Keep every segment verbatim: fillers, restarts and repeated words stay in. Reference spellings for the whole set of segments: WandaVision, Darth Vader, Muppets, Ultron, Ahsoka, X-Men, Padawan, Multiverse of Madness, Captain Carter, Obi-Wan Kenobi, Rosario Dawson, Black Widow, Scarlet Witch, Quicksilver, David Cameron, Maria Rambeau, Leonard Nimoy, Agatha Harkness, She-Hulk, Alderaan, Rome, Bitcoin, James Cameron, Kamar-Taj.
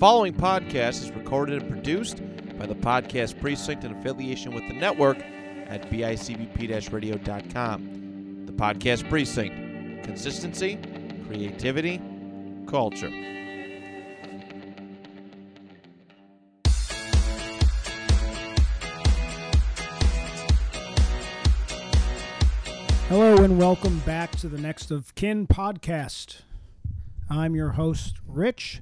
following podcast is recorded and produced by the Podcast Precinct in affiliation with the network at B I C B P radio dot com. The Podcast Precinct. Consistency, creativity, culture. Hello and welcome back to the Next of Kin podcast. I'm your host, Rich,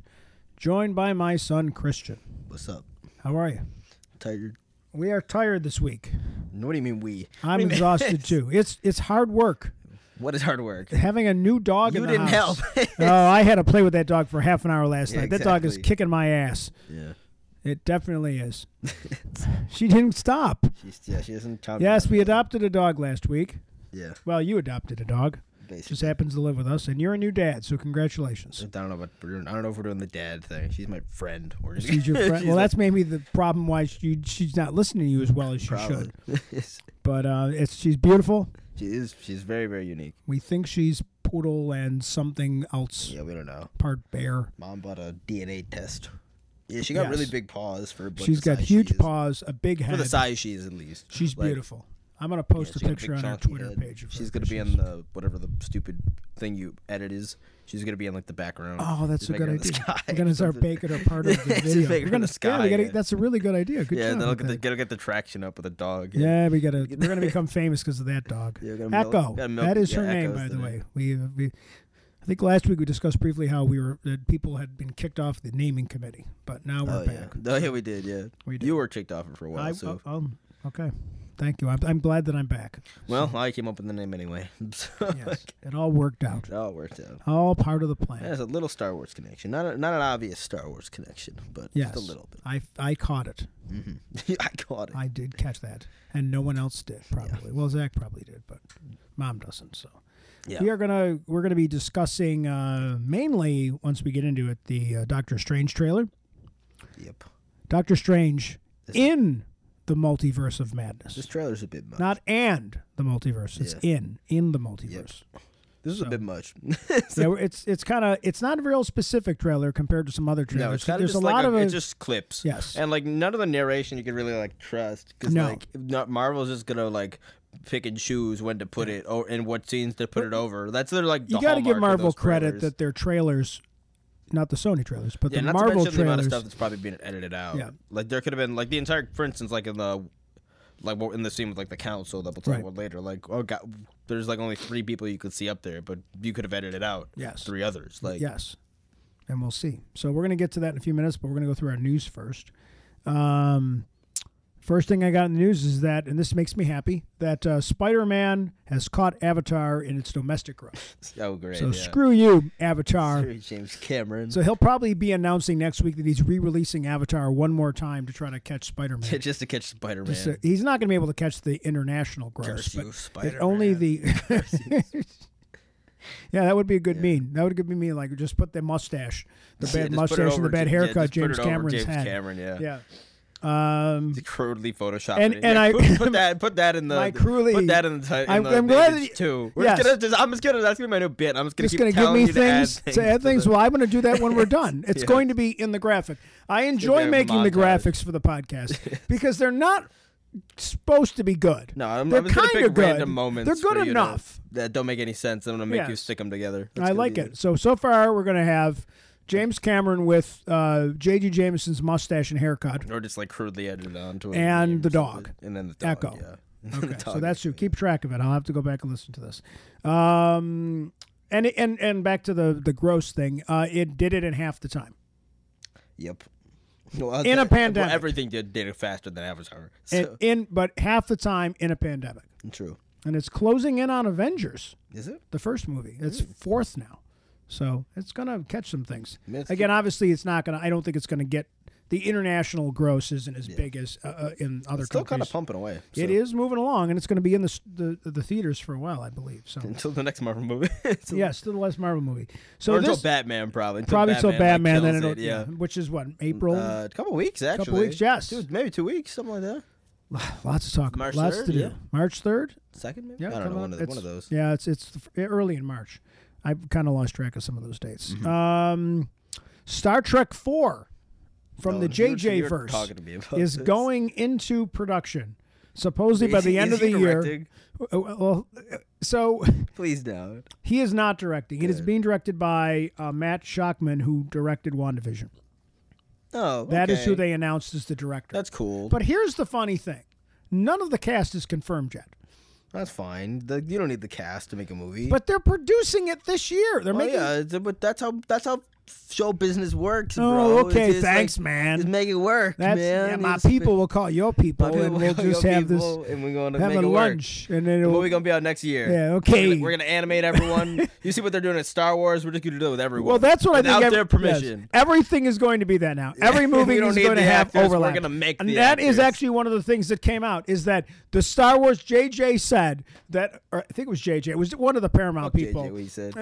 joined by my son, Christian. What's up? How are you? Tired. We are tired this week. What do you mean we? I'm mean? exhausted too. It's it's hard work. What is hard work? Having a new dog you in the house. You didn't help. Oh, I had to play with that dog for half an hour last yeah, night. Exactly. That dog is kicking my ass. Yeah. It definitely is. She didn't stop. She's, yeah, she doesn't talk. Yes, we adopted a dog last week. Yeah. Well, you adopted a dog. Basically. Just happens to live with us, and you're a new dad, so congratulations. I don't know about doing, I don't know if we're doing the dad thing. She's my friend. We're just she's your friend. She's well, like, that's maybe the problem why she, she's not listening to you as well as she probably. should. But uh, it's she's beautiful. She is. She's very, very unique. We think she's poodle and something else. Yeah, we don't know. Part bear. Mom bought a D N A test. Yeah, she got yes. really big paws for. Like, she's got huge she paws, a big head for the size she is at least. She's like, beautiful. I'm going to post yeah, a picture a on our Twitter head. page. She's going to be on the, whatever the stupid thing you edit is, she's going to be in like the background. Oh, that's a good idea. We're going to start baking her part of the video. We're going to sky. Yeah, gotta, yeah. That's a really good idea. Good yeah, job. Yeah, they'll get the, get the traction up with a dog. Yeah, yeah we gotta, we're going to become famous because of that dog. Yeah, milk, Echo. Milk, that is yeah, her yeah, name, by the, the way. We, we, I think last week we discussed briefly how we were that people had been kicked off the naming committee, but now we're oh, back. Yeah. Oh, yeah, we did, yeah. We did. You were kicked off for a while. so Okay. Thank you. I'm, I'm glad that I'm back. Well, so. I came up with the name anyway. So yes, like, it all worked out. It all worked out. All part of the plan. There's a little Star Wars connection. Not a, not an obvious Star Wars connection, but yes, just a little bit. I, I caught it. Mm-hmm. I caught it. I did catch that, and no one else did probably. Yeah. Well, Zach probably did, but Mom doesn't. So yeah. we are gonna we're gonna be discussing uh, mainly once we get into it the uh, Doctor Strange trailer. Yep. Doctor Strange this in. The Multiverse of Madness. This trailer's a bit much. Not and the multiverse. It's yeah. in. In the multiverse. Yep. This is so, a bit much. yeah, it's it's kind of, it's not a real specific trailer compared to some other trailers. No, it's kind of just a like, a, of, it's just clips. Yes. And like none of the narration you can really like trust. Because no. like not, Marvel's just going to like pick and choose when to put yeah. it or in what scenes to put but, it over. That's their like the You got to give Marvel credit that their trailers... Not the Sony trailers, but yeah, the Marvel trailers. Yeah, not to mention the amount of stuff that's probably being edited out. Yeah. Like, there could have been, like, the entire, for instance, like, in the like in the scene with, like, the council that we'll talk right. about later, like, oh, God, there's, like, only three people you could see up there, but you could have edited out yes. three others. Like Yes. And we'll see. So we're going to get to that in a few minutes, but we're going to go through our news first. Um, first thing I got in the news is that, and this makes me happy, that uh, Spider-Man has caught Avatar in its domestic run. Oh, great. So yeah. screw you, Avatar. Screw James Cameron. So he'll probably be announcing next week that he's re-releasing Avatar one more time to try to catch Spider-Man. Just to catch Spider-Man. Just to, he's not going to be able to catch the international gross. Curse you, Spider-Man. Only the... Yeah, that would be a good yeah. meme. That would be me like, just put the mustache, the yeah, bad mustache and the bad haircut, yeah, James Cameron's James head. James Cameron, yeah. Yeah. Um, crudely photoshopped and, and yeah, I put that put that in the, the crudely, put that in the title. I'm, I'm glad you, too. We're yes. just gonna, just, I'm just gonna that's gonna be my new bit. I'm just gonna, just keep gonna give me things to add things. To add things. To the... Well, I'm gonna do that when we're done. It's yeah. going to be in the graphic. I enjoy making the, the graphics for the podcast because they're not supposed to be good. No, I'm, I'm just gonna pick good. random moments. They're good enough to, that don't make any sense. I'm gonna make yeah. you stick them together. That's I like it. Easy. So so far we're gonna have. James Cameron with uh, J G. Jameson's mustache and haircut. Or just like crudely edited onto it. And the dog. And then the dog. Echo. Yeah. Okay, dog so that's you. Keep track of it. I'll have to go back and listen to this. Um, and, and and back to the, the gross thing. Uh, it did it in half the time. Yep. Well, in that, a pandemic. Well, everything did, did it faster than Avatar. So. In, but half the time in a pandemic. True. And it's closing in on Avengers. Is it? The first movie. It's mm. fourth now. So it's going to catch some things. It's Again, obviously, it's not going to, I don't think it's going to get, the international gross isn't as yeah. big as uh, uh, in other it's still countries. Still kind of pumping away. So. It is moving along, and it's going to be in the, the the theaters for a while, I believe. So Until the next Marvel movie. Yes, yeah, until the last Marvel movie. So or this, until Batman, probably. Until probably until Batman, Batman like, then it'll, it, yeah. yeah. Which is what, April? Uh, a couple weeks, actually. A couple weeks, yes. Two, maybe two weeks, something like that. Lots to talk about. Lots third, to do. Yeah. March third? Second, maybe? Yeah, I don't know, one of, the, one of those. Yeah, it's it's early in March. I've kind of lost track of some of those dates. Mm-hmm. Um, Star Trek four from no, the J J verse is this. going into production, supposedly is, by the end of the directing? year. Well, so please don't. He is not directing. Good. It is being directed by uh, Matt Shakman, who directed WandaVision. Oh, okay. That is who they announced as the director. That's cool. But here's the funny thing: none of the cast is confirmed yet. That's fine. The, you don't need the cast to make a movie. But they're producing it this year. They're oh, making. Yeah, but that's how that's how show business works. Oh, bro. okay. It's Thanks, like, man. Just make it work, that's, man. Yeah, my it's people been, will call your people, people and we'll just have this. And we're going to have make a it lunch, work. and then the movie gonna be out next year. Yeah, okay. We're gonna, we're gonna animate everyone. You see what they're doing at Star Wars? We're just gonna do it with everyone. Well, that's what Without I think. Without their permission, yes. Everything is going to be that now. Every movie is going to have actors, overlap. We're gonna make and the that actors. is actually one of the things that came out is that the Star Wars J J said that, or I think it was J J. It was one of the Paramount oh, people. J J,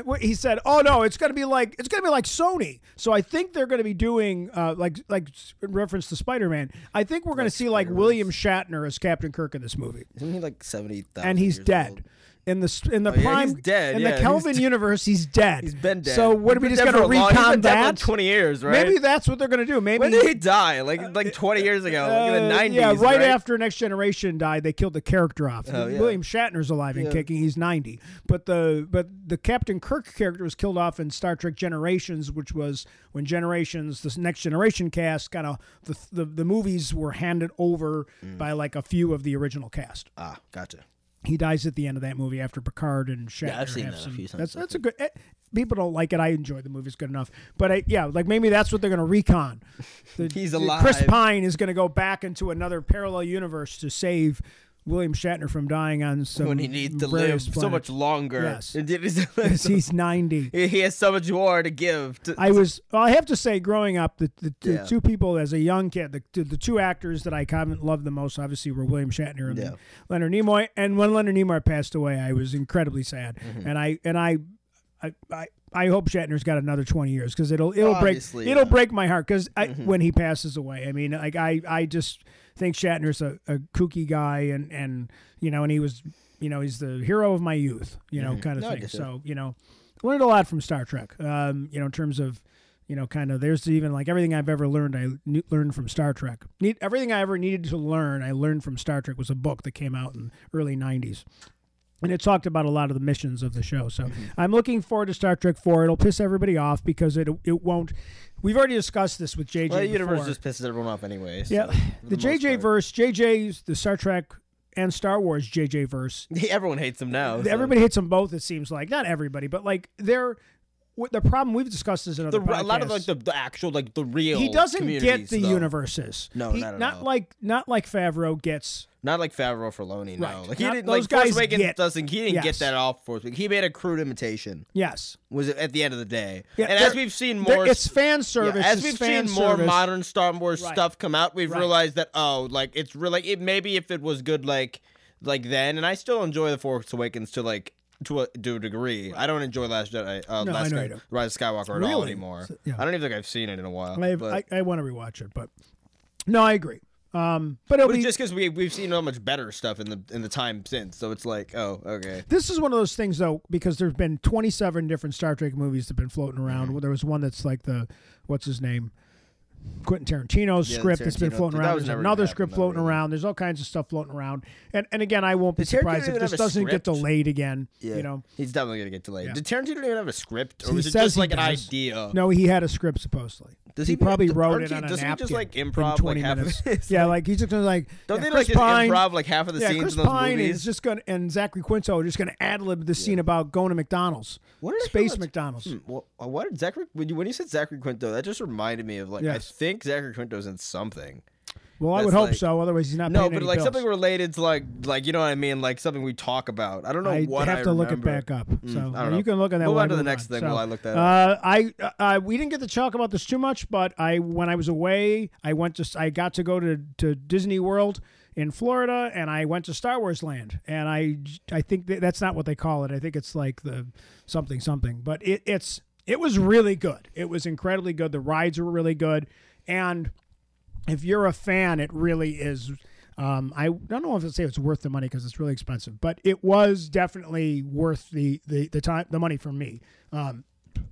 what he said. He said, "Oh no, it's gonna be like it's gonna be like." like Sony. So I think they're going to be doing uh, like like in reference to Spider-Man. I think we're going like to see like William Shatner as Captain Kirk in this movie. Isn't he like seventy thousand? And he's dead. Old? In the in the oh, yeah, prime dead, in yeah, the Kelvin he's universe, he's dead. He's been dead. So what are we just going to recon long, that? Like twenty years, right? Maybe that's what they're going to do. Maybe when did he die? Like uh, like twenty years ago, uh, like in the nineties. Yeah, right, right after Next Generation died, they killed the character off. Oh, yeah. William Shatner's alive and yeah. kicking. He's ninety. But the but the Captain Kirk character was killed off in Star Trek Generations, which was when Generations, this Next Generation cast, kind of the, the the movies were handed over mm. by like a few of the original cast. Ah, gotcha. He dies at the end of that movie after Picard and Shatner. Yeah, I've seen that a few times. That's, that's a good. It, people don't like it. I enjoy the movie. It's good enough. But I, yeah, like maybe that's what they're going to recon. The, He's alive. Chris Pine is going to go back into another parallel universe to save William Shatner from dying on some when he needs to live planets. so much longer. Yes, he's ninety. He has so much more to give. To, I was. Well, I have to say, growing up, the, the, yeah. the two people as a young kid, the the two actors that I comment loved the most, obviously, were William Shatner and yeah. Leonard Nimoy. And when Leonard Nimoy passed away, I was incredibly sad. Mm-hmm. And I and I, I, I I hope Shatner's got another twenty years because it'll it'll Obviously, break yeah. it'll break my heart because mm-hmm. when he passes away, I mean, like I I just. I think Shatner's a, a kooky guy, and, and you know, and he was, you know, he's the hero of my youth, you know, mm-hmm. kind of no, thing. So, so you know, learned a lot from Star Trek, um, you know, in terms of, you know, kind of there's even like everything I've ever learned, I ne- learned from Star Trek. Need, everything I ever needed to learn, I learned from Star Trek. Was a book that came out in the early nineties. And it talked about a lot of the missions of the show. So mm-hmm. I'm looking forward to Star Trek four. It'll piss everybody off because it it won't. We've already discussed this with J J. Well, the universe before. just pisses everyone off anyway. So yeah, the, the J J verse, J J's, the Star Trek and Star Wars J J verse. Everyone hates them now. So. Everybody hates them both. It seems like not everybody, but like they're. The problem we've discussed is another. The, a lot of like the, the actual like the real. He doesn't get the though. universes. No, he, not at not all. like not like Favreau gets. Not like Favreau Filoni. No, right. like he not, didn't. Those like guys Force Awakens get, doesn't. He didn't yes. get that off Force Awakens. He made a crude imitation. Yes, was at the end of the day. Yeah, and as we've seen more, it's fan service. Yeah, as we've seen more service. modern Star Wars right. stuff come out, we've right. realized that oh, like it's really it. Maybe if it was good, like like then, and I still enjoy the Force Awakens to like. To a, to a degree, right. I don't enjoy Last Jedi, uh, no, Last Sky, Rise of Skywalker really? at all anymore. So, yeah. I don't even think I've seen it in a while. I, I, I want to rewatch it, but no, I agree. Um, but it'll but be just because we we've seen so much better stuff in the in the time since, so it's like, oh, okay. This is one of those things though, because there's been twenty-seven different Star Trek movies that've been floating around. Mm-hmm. There was one that's like the what's his name. Quentin Tarantino's yeah, script Tarantino, that's been floating around. There's another script floating really. around. There's all kinds of stuff floating around. And and again, I won't be Did surprised if this doesn't script? get delayed again. Yeah. You know, he's definitely gonna get delayed. Yeah. Did Tarantino even have a script, or he was it just like does. an idea? No, he had a script supposedly. Does he, he probably does, wrote it on he, a napkin? Just like improv, twenty like minutes. Half yeah, like he's just gonna like. Don't yeah, they Chris like Pine, improv like half of the yeah, scenes? Chris in those Pine movies? is just gonna and Zachary Quinto are just gonna ad lib the scene about going to McDonald's. What space McDonald's? What did Zachary? When you said Zachary Quinto, that just reminded me of like I think Zachary Quinto's in something. Well, That's I would like, hope so. Otherwise, he's not. No, paying but any like bills. something related to like, like you know what I mean, like something we talk about. I don't know I what I have to I look it back up. So mm, I don't know. You can look at that. Move on to the next on. thing so, while I look that. Uh, up. I uh, we didn't get to talk about this too much, but I when I was away, I went to I got to go to, to Disney World. in Florida, and I went to Star Wars Land, and I, I think that, that's not what they call it. I think it's like the something something, but it it's it was really good. It was incredibly good. The rides were really good, and if you're a fan, it really is. Um, I don't know if I'd say it's worth the money because it's really expensive, but it was definitely worth the the the time the money for me. Um,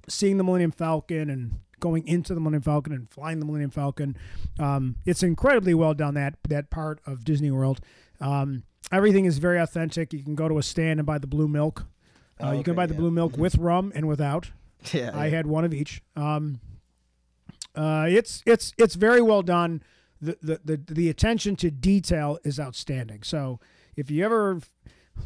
seeing the Millennium Falcon and going into the Millennium Falcon and flying the Millennium Falcon. Um, it's incredibly well done, that that part of Disney World. Um, everything is very authentic. You can go to a stand and buy the blue milk. Uh, oh, okay, you can buy the yeah. blue milk with rum and without. Yeah, I yeah. had one of each. Um, uh, it's it's it's very well done. The, the the the attention to detail is outstanding. So if you ever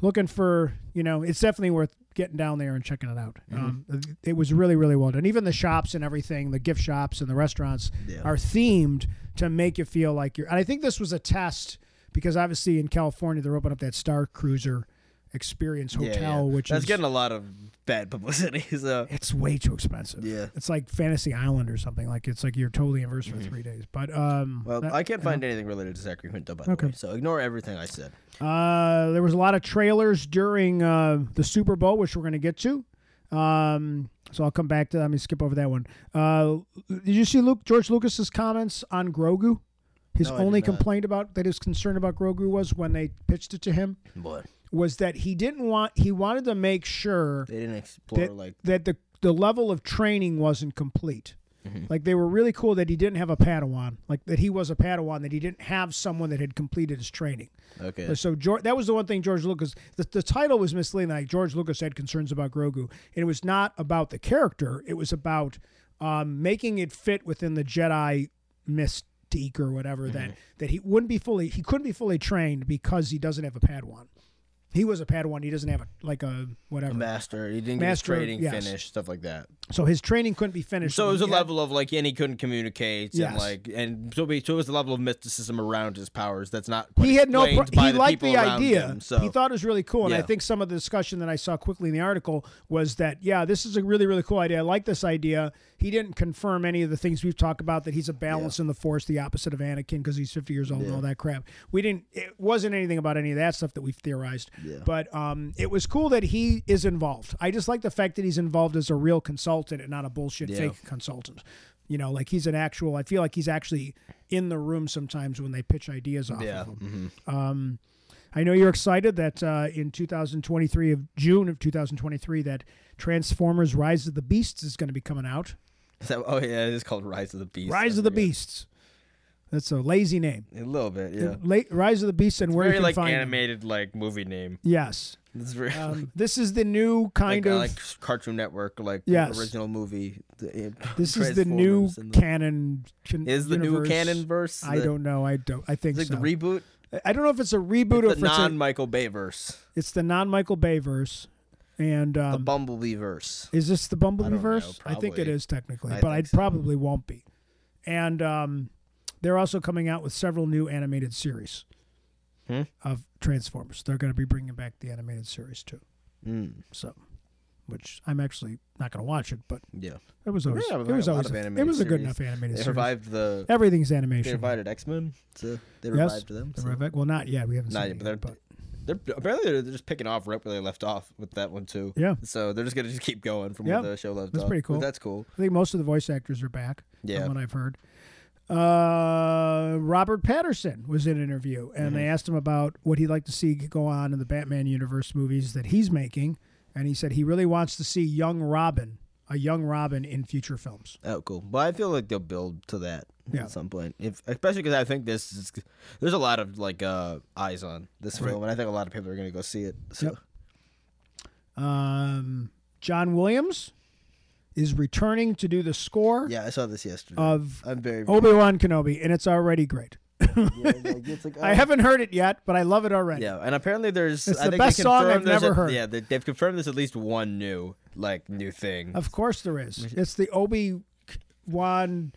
looking for, you know, it's definitely worth getting down there and checking it out. Mm-hmm. Um, it was really, really well done. Even the shops and everything, the gift shops and the restaurants yeah. are themed to make you feel like you're. And I think this was a test because obviously in California they're opening up that Star Cruiser Experience Hotel, yeah, yeah. which that's is getting a lot of bad publicity. So it's way too expensive. Yeah, it's like Fantasy Island or something. Like it's like you're totally immersed mm-hmm. for three days. But um, well, that, I can't find I anything related to Zachary Quinto, by the okay. way. So ignore everything I said. Uh, there was a lot of trailers during uh the Super Bowl, which we're gonna get to. Um, so I'll come back to that. Let me skip over that one. Uh, did you see Luke George Lucas's comments on Grogu? His no, only complaint about that his concern about Grogu was when they pitched it to him. Boy. Was that he didn't want? He wanted to make sure they didn't explore that, like that the the level of training wasn't complete. Mm-hmm. Like they were really cool that he didn't have a Padawan, like that he was a Padawan, that he didn't have someone that had completed his training. Okay. So George, that was the one thing George Lucas. The, the title was misleading. Like George Lucas had concerns about Grogu, and it was not about the character. It was about um, making it fit within the Jedi mist. Deke or whatever mm-hmm. that that he wouldn't be fully he couldn't be fully trained because he doesn't have a Padawan. He was a Padawan. He doesn't have a like a whatever a master. He didn't master, get his training yes. finished, stuff like that. So his training couldn't be finished. So it was a had, level of like, and he couldn't communicate. Yes. And like, and so, be, so it was the level of mysticism around his powers that's not. He had no. Pro- he the liked the idea. Him, so. He thought it was really cool, and yeah. I think some of the discussion that I saw quickly in the article was that yeah, this is a really really cool idea. I like this idea. He didn't confirm any of the things we've talked about, that he's a balance yeah. in the Force, the opposite of Anakin because he's fifty years old yeah. and all that crap. We didn't. It wasn't anything about any of that stuff that we've theorized. Yeah. But um, it was cool that he is involved. I just like the fact that he's involved as a real consultant and not a bullshit yeah. fake consultant. You know, like he's an actual. I feel like he's actually in the room sometimes when they pitch ideas off yeah. of him. Mm-hmm. Um, I know you're excited that uh, in two thousand twenty-three of June of two thousand twenty-three that Transformers: Rise of the Beasts is going to be coming out. Is that, oh yeah, it is called Rise of the Beasts. Rise I of forget. the Beasts. That's a lazy name. A little bit, yeah. La- Rise of the Beasts and it's where very, you can like, find animated, them. Like movie name. Yes. It's very, um, like, this is the new kind like, of uh, like Cartoon Network, like yes. original movie. The, uh, this is the new the, canon. Con- is the universe. new canon verse? I don't know. I don't. I think it's like so. The reboot. I don't know if it's a reboot it's or the non-Michael Bay verse. It's the non-Michael Bay verse. And um, the Bumblebee verse. Is this the Bumblebee I verse? Know, I think it is technically, I but I so. probably won't be. And um, they're also coming out with several new animated series hmm? of Transformers. They're going to be bringing back the animated series too. Mm. So, which I'm actually not going to watch it, but yeah, it was always yeah, it was always a, it was a good series. enough animated they series. Revived the everything's animation. They revived X-Men. So they revived yes, them. So. Revived, well, not yet. We haven't not seen yet, it yet, but. They're, apparently, they're just picking off right where they left off with that one, too. Yeah. So they're just going to just keep going from yep. where the show left off. That's pretty cool. But that's cool. I think most of the voice actors are back yeah. from what I've heard. Uh, Robert Patterson was in an interview, and mm-hmm. they asked him about what he'd like to see go on in the Batman universe movies that he's making, and he said he really wants to see young Robin, a young Robin in future films. Oh, cool. But I feel like they'll build to that. Yeah. At some point, if, especially because I think this is, there's a lot of like uh, eyes on this right. film, and I think a lot of people are going to go see it. So, yep. um, John Williams is returning to do the score. Yeah, I saw this yesterday. Of I'm very, very Obi-Wan Kenobi, and it's already great. yeah, like, it's like, oh. I haven't heard it yet, but I love it already. Yeah, and apparently there's it's I the think best song I've never a, heard. Yeah, they, they've confirmed there's at least one new like new thing. Of course there is. It's the Obi-Wan.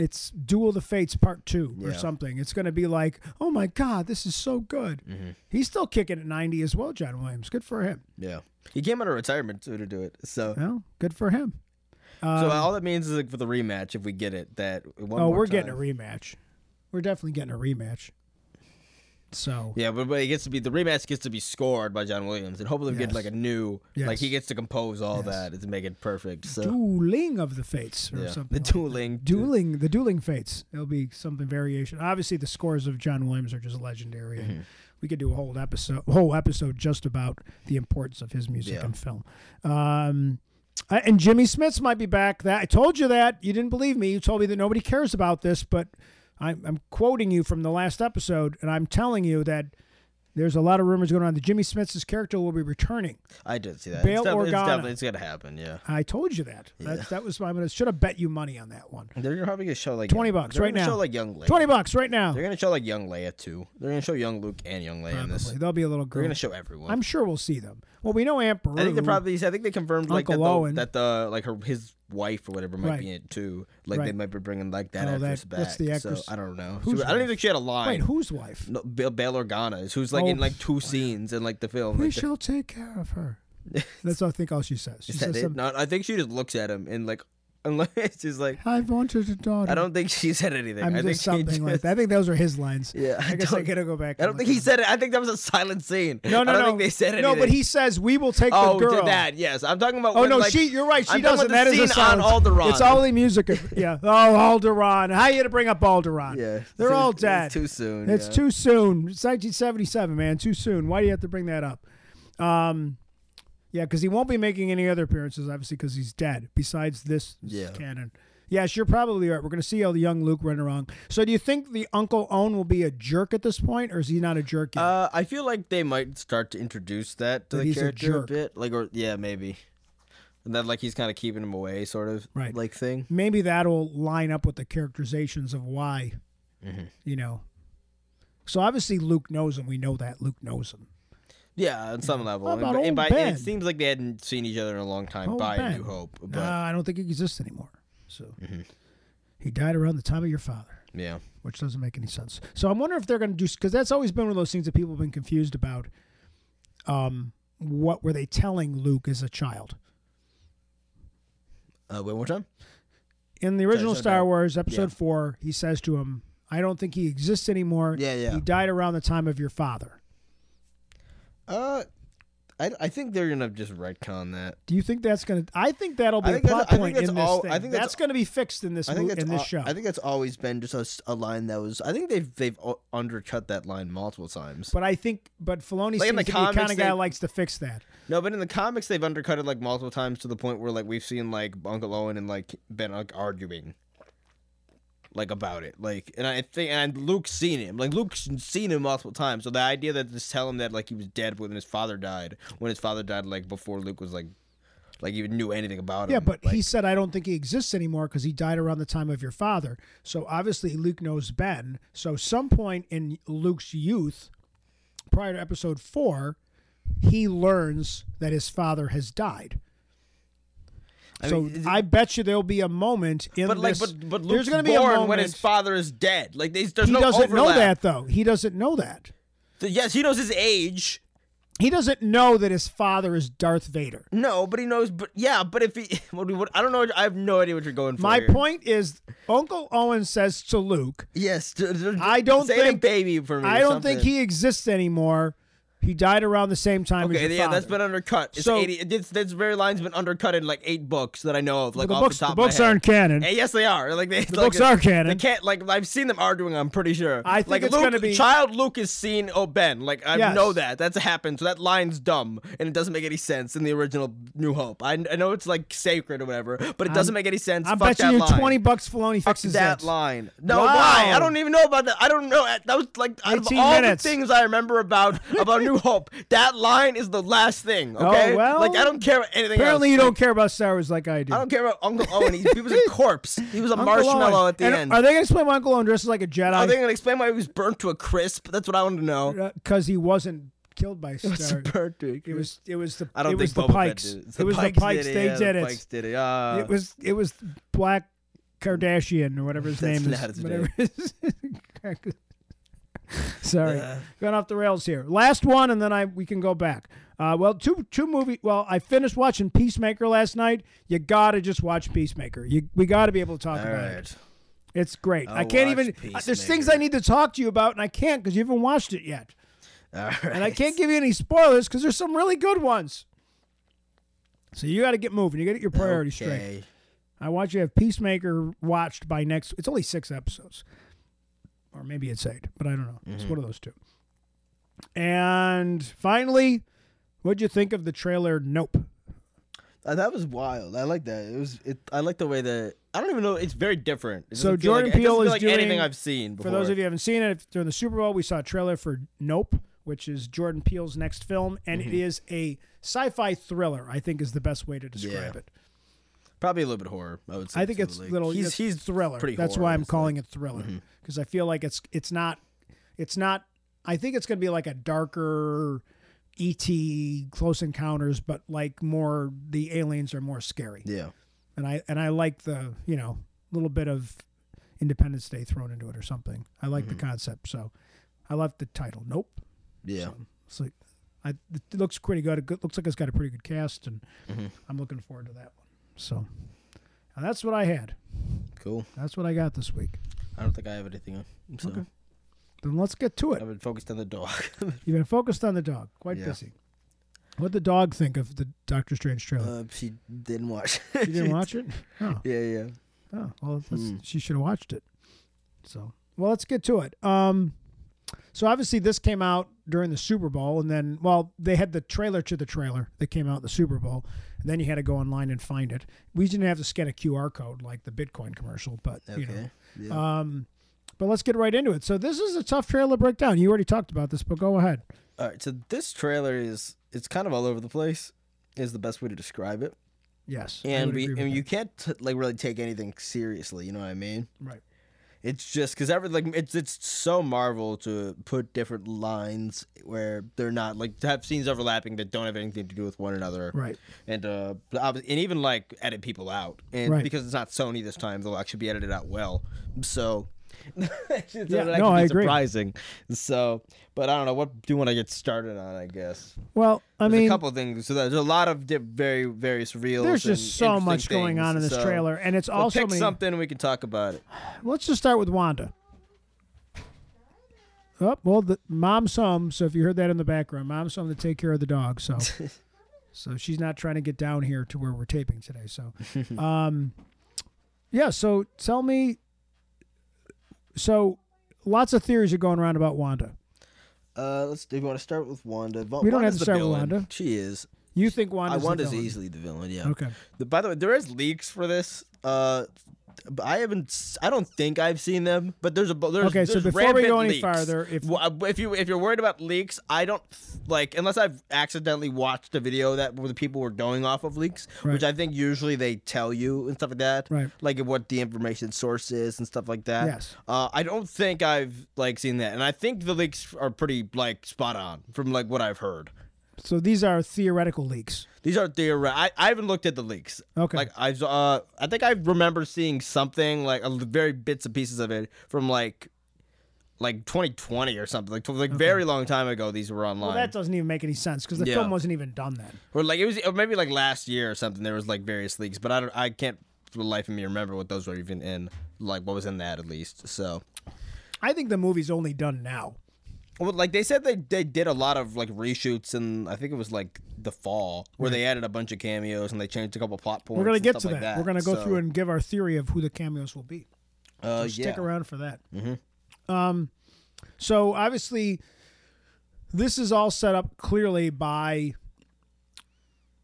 It's Duel of the Fates Part Two or yeah. something. It's going to be like, oh my God, this is so good. Mm-hmm. He's still kicking at ninety as well, John Williams. Good for him. Yeah, he came out of retirement too to do it. So, well, good for him. Um, so all that means is like for the rematch, if we get it, that one. Oh, we're time. getting a rematch. We're definitely getting a rematch. So yeah, but, but it gets to be the rematch gets to be scored by John Williams, and hopefully we yes. get like a new, yes. like he gets to compose all yes. that and make it perfect. So. Dueling of the Fates, or yeah. something. The dueling, like dueling, the dueling Fates. It'll be something variation. Obviously, the scores of John Williams are just legendary. Mm-hmm. And we could do a whole episode, whole episode just about the importance of his music yeah. and film. Um, Uh, and Jimmy Smits might be back. That I told you that. You didn't believe me. You told me that nobody cares about this, but I, I'm quoting you from the last episode, and I'm telling you that there's a lot of rumors going on that Jimmy Smits' character will be returning. I did see that. Bail it's Organa. It's, it's going to happen, yeah. I told you that. Yeah. That, that was my minute. Should have bet you money on that one. They're probably going to show like... twenty bucks right now. They're going to show like young Leia. twenty bucks right now. They're going to show like young Leia, too. They're going to show young Luke and young Leia probably. in this. They'll be a little girl. They're going to show everyone. I'm sure we'll see them. Well, we know Aunt Beru. I think they probably... I think they confirmed like that the, that the like her his wife or whatever might right. be in it, too. Like right. they might be bringing like that oh, actress that, back. That's the actress. So, I don't know. So, I don't even think she had a line. Wait, whose wife? No, Bail, Bail Organa is who's like... in like two scenes in like the film. We like shall the... take care of her. That's I think all she says. She Is that says it? Some... No, I think she just looks at him and like, unless she's like, I wanted a daughter. I don't think she said anything. I'm I think something just... like that. I think those were his lines. Yeah, I, I guess I gotta go back. I don't think he said it. I think that was a silent scene. No, no, I don't no. think they said anything. No, but he says we will take oh, the girl. Oh, that yes. I'm talking about. Oh when, no, like, she. You're right. She I'm doesn't. That is a silent on Alderaan. It's all the music. Of, yeah. Oh, Alderaan. How are you to bring up Alderaan? Yeah, they're all dead. It's too soon. It's yeah. too soon. It's nineteen seventy-seven, man. Too soon. Why do you have to bring that up? Um. Yeah, because he won't be making any other appearances, obviously, because he's dead, besides this yeah. canon. Yes, you're probably right. We're going to see all the young Luke running around. So do you think the Uncle Owen will be a jerk at this point, or is he not a jerk yet? Uh, I feel like they might start to introduce that to that the character a, a bit. Like, or yeah, maybe. And then, like, he's kind of keeping him away, sort of, right. like, thing. Maybe that'll line up with the characterizations of why, mm-hmm. you know. So obviously Luke knows him. We know that Luke knows him. Yeah, on some level. And, and, by, and it seems like they hadn't seen each other in a long time old by Ben. New Hope. But... Uh, I don't think he exists anymore. So mm-hmm. He died around the time of your father. Yeah. Which doesn't make any sense. So I wonder if they're going to do... Because that's always been one of those things that people have been confused about. Um, what were they telling Luke as a child? Uh, wait, one more time? In the original Sorry, Star Wars, episode yeah. four, he says to him, I don't think he exists anymore. Yeah, yeah. He died around the time of your father. Uh, I, I think they're gonna just retcon that. Do you think that's gonna? I think that'll be a plot point in this thing. I think that's gonna be fixed in this movie, in this show. I think that's always been just a, a line that was. I think they've they've undercut that line multiple times. But I think, but Filoni seems to be the kind of guy likes to fix that. No, but in the comics they've undercut it like multiple times to the point where like we've seen like Uncle Owen and like Ben like arguing. Like about it, like, and I think, and Luke's seen him, like Luke's seen him multiple times. So the idea that just tell him that like he was dead when his father died, when his father died, like before Luke was like, like even knew anything about him. Yeah, but like, he said, I don't think he exists anymore because he died around the time of your father. So obviously Luke knows Ben. So some point in Luke's youth, prior to episode four, he learns that his father has died. I so mean, I bet you there'll be a moment in but this. Like, but but Luke's there's gonna be born a moment when his father is dead. Like there's, there's he no doesn't overlap. Know that though. He doesn't know that. So, yes, he knows his age. He doesn't know that his father is Darth Vader. No, but he knows. But yeah, but if he, what, what, I don't know. I have no idea what you're going for. My here. point is, Uncle Owen says to Luke, "Yes, d- d- I don't say think baby for me. I don't something. think he exists anymore." He died around the same time okay, as your yeah, father. That's been undercut. It's so, eighty, it's, this very line's been undercut in like eight books that I know of. Like the off books, the top the books of my head. aren't canon. And yes, they are. Like they, the like books a, are canon. They can't. Like I've seen them arguing. I'm pretty sure. I think like, it's Luke, gonna be child Luke is seen. Oh Ben, like I yes. know that that's happened. So that line's dumb and it doesn't make any sense in the original New Hope. I, I know it's like sacred or whatever, but it doesn't I'm, make any sense. I bet you line. twenty bucks. Filoni fixes that, that line. No, wow. why? I don't even know about that. I don't know. That was like out of all minutes. the things I remember about about. New Hope. That line is the last thing. Okay. Oh, well, like I don't care about anything. Apparently, else. you like, don't care about Star Wars like I do. I don't care about Uncle Owen. He, he was a corpse. He was a Uncle marshmallow Owen. at the and end. Are they gonna explain why Uncle Owen dresses like a Jedi? Are they gonna explain why he was burnt to a crisp? That's what I want to know. Because he wasn't killed by Star. It was, it was. It was the. I don't it think was the Pikes. Did it. The it was Pikes the Pikes. Did they it. did it. Pikes did it. Uh, it was. It was Black Kardashian or whatever his name is. His whatever his Sorry, uh, going off the rails here. Last one, and then I we can go back. Uh, well, two two movie. Well, I finished watching Peacemaker last night. You gotta just watch Peacemaker. You we gotta be able to talk about right. it. It's great. I'll I can't even. Uh, there's things I need to talk to you about, and I can't because you haven't watched it yet. All right. And I can't give you any spoilers because there's some really good ones. So you gotta get moving. You gotta get your priorities okay. straight. I want you to have Peacemaker watched by next. It's only six episodes. Or maybe it's eight, but I don't know. Mm-hmm. It's one of those two. And finally, what'd you think of the trailer? Nope. Uh, that was wild. I like that. It was. It, I like the way that. I don't even know. It's very different. It so Jordan like, Peele is like doing anything I've seen before. For those of you who haven't seen it, during the Super Bowl, we saw a trailer for Nope, which is Jordan Peele's next film, and mm-hmm. it is a sci-fi thriller. I think is the best way to describe yeah. it. Probably a little bit horror. I would say. I think it's a little. He's it's he's thriller. That's horror, why I'm calling it thriller because mm-hmm. I feel like it's it's not it's not. I think it's going to be like a darker. E T Close Encounters, but like more the aliens are more scary. Yeah, and I and I like the you know little bit of Independence Day thrown into it or something. I like mm-hmm. the concept, so I love the title. Nope. Yeah, so, so I, it looks pretty good. It looks like it's got a pretty good cast, and mm-hmm. I'm looking forward to that one. So and that's what I had. Cool. That's what I got this week. I don't think I have anything. So. Okay. Then let's get to it. I've been focused on the dog. You've been focused on the dog. Quite yeah. busy. What did the dog think of the Doctor Strange trailer? Uh, she didn't watch it. She didn't watch it? Oh. Yeah, yeah. Oh, well, that's, mm. she should have watched it. So, well, let's get to it. Um, so, obviously, this came out during the Super Bowl, and then, well, they had the trailer to the trailer that came out in the Super Bowl, and then you had to go online and find it. We didn't have to scan a Q R code like the Bitcoin commercial, but, okay. you know. Yeah. Um, But let's get right into it. So this is a tough trailer breakdown. You already talked about this, but go ahead. All right. So this trailer is it's kind of all over the place. Is the best way to describe it. Yes. And we and that. you can't t- like really take anything seriously. You know what I mean? Right. It's just because every like it's it's so Marvel to put different lines where they're not like to have scenes overlapping that don't have anything to do with one another. Right. And uh and even like edit people out. And right. because it's not Sony this time, they'll actually be edited out well. So. so yeah, no, I agree. Surprising. So, but I don't know. What do you want to get started on? I guess. Well, I there's mean, a couple of things. So there's a lot of di- very, very surreal. There's just so much things. going on in this so, trailer, and it's we'll also pick many... something we can talk about it. Let's just start with Wanda. Oh well, the mom's home. So if you heard that in the background, mom's home to take care of the dog. So, so she's not trying to get down here to where we're taping today. So, um, yeah. So tell me. So, lots of theories are going around about Wanda. Uh, let's. Do you want to start with Wanda? Va- we don't Wanda's have to start with Wanda. She is. You think Wanda's, I, Wanda's the villain? Easily the villain, yeah. Okay. The, by the way, there is leaks for this. Uh, but I haven't. I don't think I've seen them. But there's a. There's, okay, there's so before we go any leaks. farther, if if you if you're worried about leaks, I don't like unless I've accidentally watched a video that where the people were going off of leaks, right. which I think usually they tell you and stuff like that, right? Like what the information source is and stuff like that. Yes. Uh, I don't think I've like seen that, and I think the leaks are pretty like spot on from like what I've heard. So these are theoretical leaks. These are theoretical. I, I haven't looked at the leaks. Okay. Like I uh I think I remember seeing something like a very bits and pieces of it from like like twenty twenty or something like like okay. very long time ago. These were online. Well, that doesn't even make any sense because the yeah. film wasn't even done then. Or like it was or maybe like last year or something. There was like various leaks, but I don't. I can't for the life of me remember what those were even in. Like what was in that at least. So, I think the movie's only done now. Well, like they said, they, they did a lot of like reshoots, and I think it was like the fall where right. they added a bunch of cameos and they changed a couple plot points. We're gonna get to like that. that. We're gonna go so. through and give our theory of who the cameos will be. Uh, so stick yeah. around for that. Mm-hmm. Um, so obviously, this is all set up clearly by,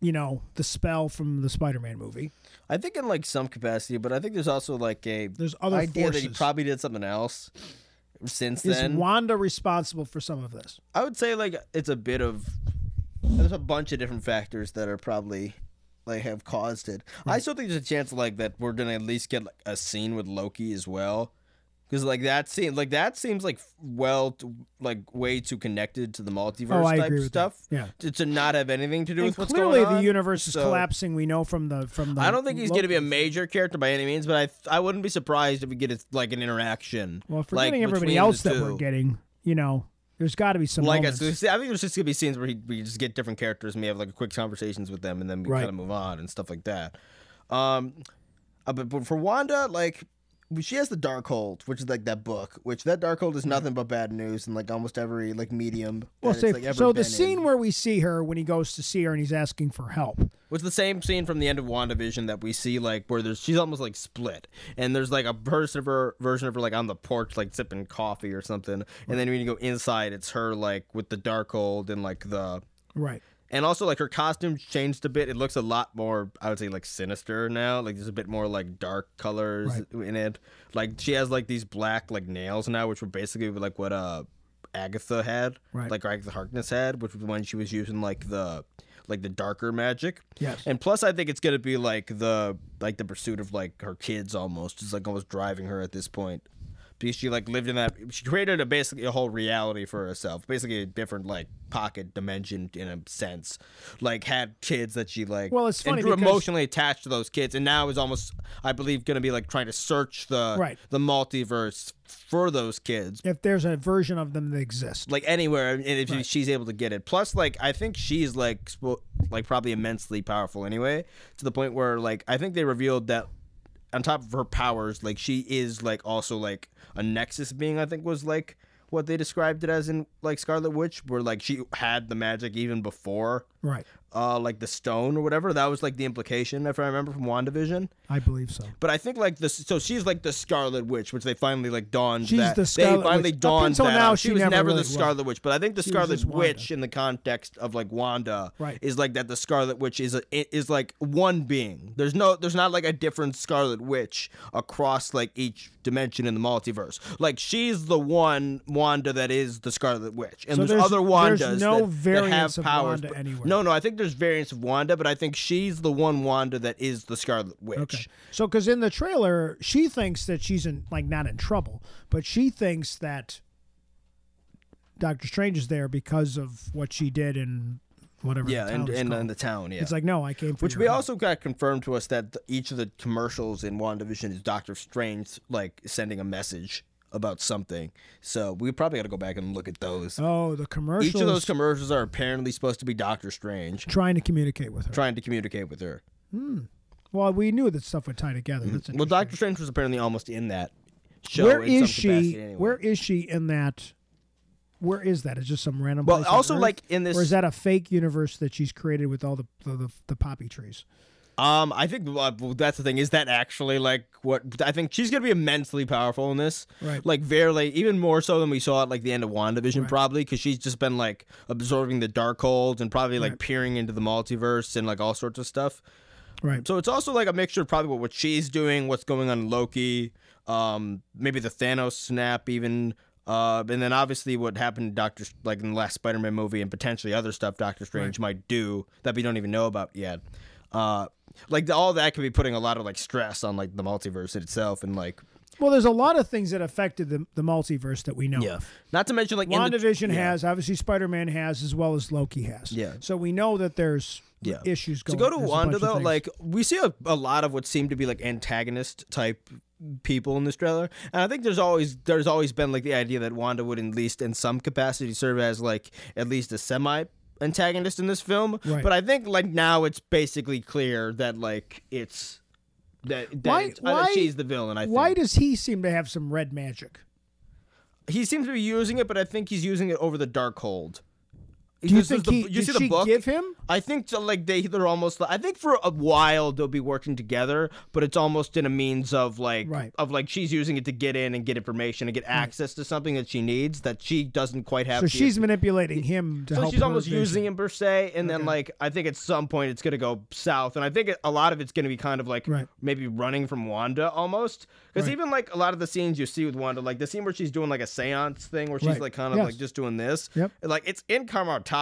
you know, the spell from the Spider-Man movie. I think in like some capacity, but I think there's also like a there's other idea forces. that he probably did something else. Since then, is Wanda responsible for some of this? I would say like it's a bit of there's a bunch of different factors that are probably like have caused it. Right. I still think there's a chance like that we're gonna at least get like a scene with Loki as well, because like that seems like that seems like well to, like way too connected to the multiverse oh, type stuff. That. Yeah, to, to not have anything to do and with what's going on. Clearly, the universe is so, collapsing. We know from the from the. I don't think he's Loki. gonna be a major character by any means, but I th- I wouldn't be surprised if we get a, like an interaction. Well, forgetting like, everybody else that two. we're getting, you know, there's got to be some. Like moments. I, I think there's just gonna be scenes where he, we just get different characters and we have like quick conversations with them, and then we right. kind of move on and stuff like that. Um, uh, but, but for Wanda, like. She has the Darkhold, which is like that book, which that Darkhold is nothing but bad news in like almost every like medium. Well, so, like so the scene in. where we see her when he goes to see her and he's asking for help was the same scene from the end of WandaVision that we see like where there's she's almost like split and there's like a version of her version of her like on the porch like sipping coffee or something, and right. then when you go inside, it's her like with the Darkhold and like the right. And also, like, her costume changed a bit. It looks a lot more, I would say, like, sinister now. Like, there's a bit more, like, dark colors right. in it. Like, she has, like, these black, like, nails now, which were basically, like, what uh, Agatha had. Right. Like, Agatha Harkness had, which was when she was using, like, the... like the darker magic. Yes. And plus I think it's going to be like the like the pursuit of like her kids almost. It's like almost driving her at this point. Because she like lived in that she created a basically a whole reality for herself. Basically a different like pocket dimension in a sense. Like had kids that she like well, it's funny and grew because... emotionally attached to those kids and now is almost I believe going to be like trying to search the right. the multiverse for those kids. If there's a version of them that exists. Like anywhere and if right. she's able to get it. Plus like I think she's like spo- like probably immensely powerful anyway to the point where like I think they revealed that on top of her powers like she is like also like a Nexus being, I think, was, like, what they described it as in, like, Scarlet Witch, where, like, she had the magic even before. Right. Uh, like, the stone or whatever. That was, like, the implication, if I remember, from WandaVision. I believe so. But I think, like, this... So she's, like, the Scarlet Witch, which they finally, like, dawned she's that. She's the Scarlet Witch. They finally Witch. dawned until that. Now, she, she was never, never really the Scarlet was. Witch. But I think the she Scarlet Witch, in the context of, like, Wanda, right. is, like, that the Scarlet Witch is, a, is like, one being. There's no... There's not, like, a different Scarlet Witch across, like, each dimension in the multiverse. Like, she's the one Wanda that is the Scarlet Witch. And so there's, there's other Wandas there's no that, variance that have of powers. Wanda anywhere. No, no, I think there's variants of Wanda, but I think she's the one Wanda that is the Scarlet Witch. Okay. So, because in the trailer, she thinks that she's in, like, not in trouble, but she thinks that Doctor Strange is there because of what she did in whatever. Yeah, the town and, is and, and the town. Yeah, it's like no, I came for. Which we help. Also got confirmed to us that the, each of the commercials in WandaVision is Doctor Strange, like, sending a message about something. So we probably got to go back and look at those. Oh, the commercials. Each of those commercials are apparently supposed to be Doctor Strange. Trying to communicate with her. Trying to communicate with her. Hmm. Well, we knew that stuff would tie together. Mm-hmm. That's well, Doctor Strange was apparently almost in that show. Where is she? Anyway. Where is she in that? Where is that? Is just some random well, place also on Earth? Like in this... Or is that a fake universe that she's created with all the the, the, the poppy trees? Um, I think uh, that's the thing. Is that actually like what I think she's gonna be immensely powerful in this, right? Like very, even more so than we saw at like the end of WandaVision, right. probably because she's just been like absorbing the Darkhold and probably like right. peering into the multiverse and like all sorts of stuff, right? So it's also like a mixture of probably what she's doing, what's going on in Loki, um, maybe the Thanos snap even. Uh, and then obviously what happened to Doctor like in the last Spider-Man movie and potentially other stuff Doctor Strange right. might do that we don't even know about yet. Uh, like the, all that could be putting a lot of like stress on like the multiverse itself and like. Well, there's a lot of things that affected the the multiverse that we know. Yeah. Not to mention like WandaVision the, has yeah. obviously Spider-Man has as well as Loki has. Yeah. So we know that there's yeah. issues going. To go to there's Wanda though, like we see a, a lot of what seem to be like antagonist type people in this trailer, and I think there's always there's always been like the idea that Wanda would at least in some capacity serve as like at least a semi. Antagonist in this film, right. but I think like now it's basically clear that like it's that, that, why, it's, why, that she's the villain. I think. Why does he seem to have some red magic? He seems to be using it, but I think he's using it over the Darkhold. Do you think the, he, you see the book? Give him? I think so, like they they're almost. I think for a while they'll be working together, but it's almost in a means of like right. of like she's using it to get in and get information and get right. access to something that she needs that she doesn't quite have. So she's manipulating him. To so help she's almost vision. using him per se, and okay. then like I think at some point it's gonna go south, and I think a lot of it's gonna be kind of like right. maybe running from Wanda almost, because right. even like a lot of the scenes you see with Wanda, like the scene where she's doing like a seance thing, where she's right. like kind of yes. like just doing this, yep. like it's in Kamar-Taj.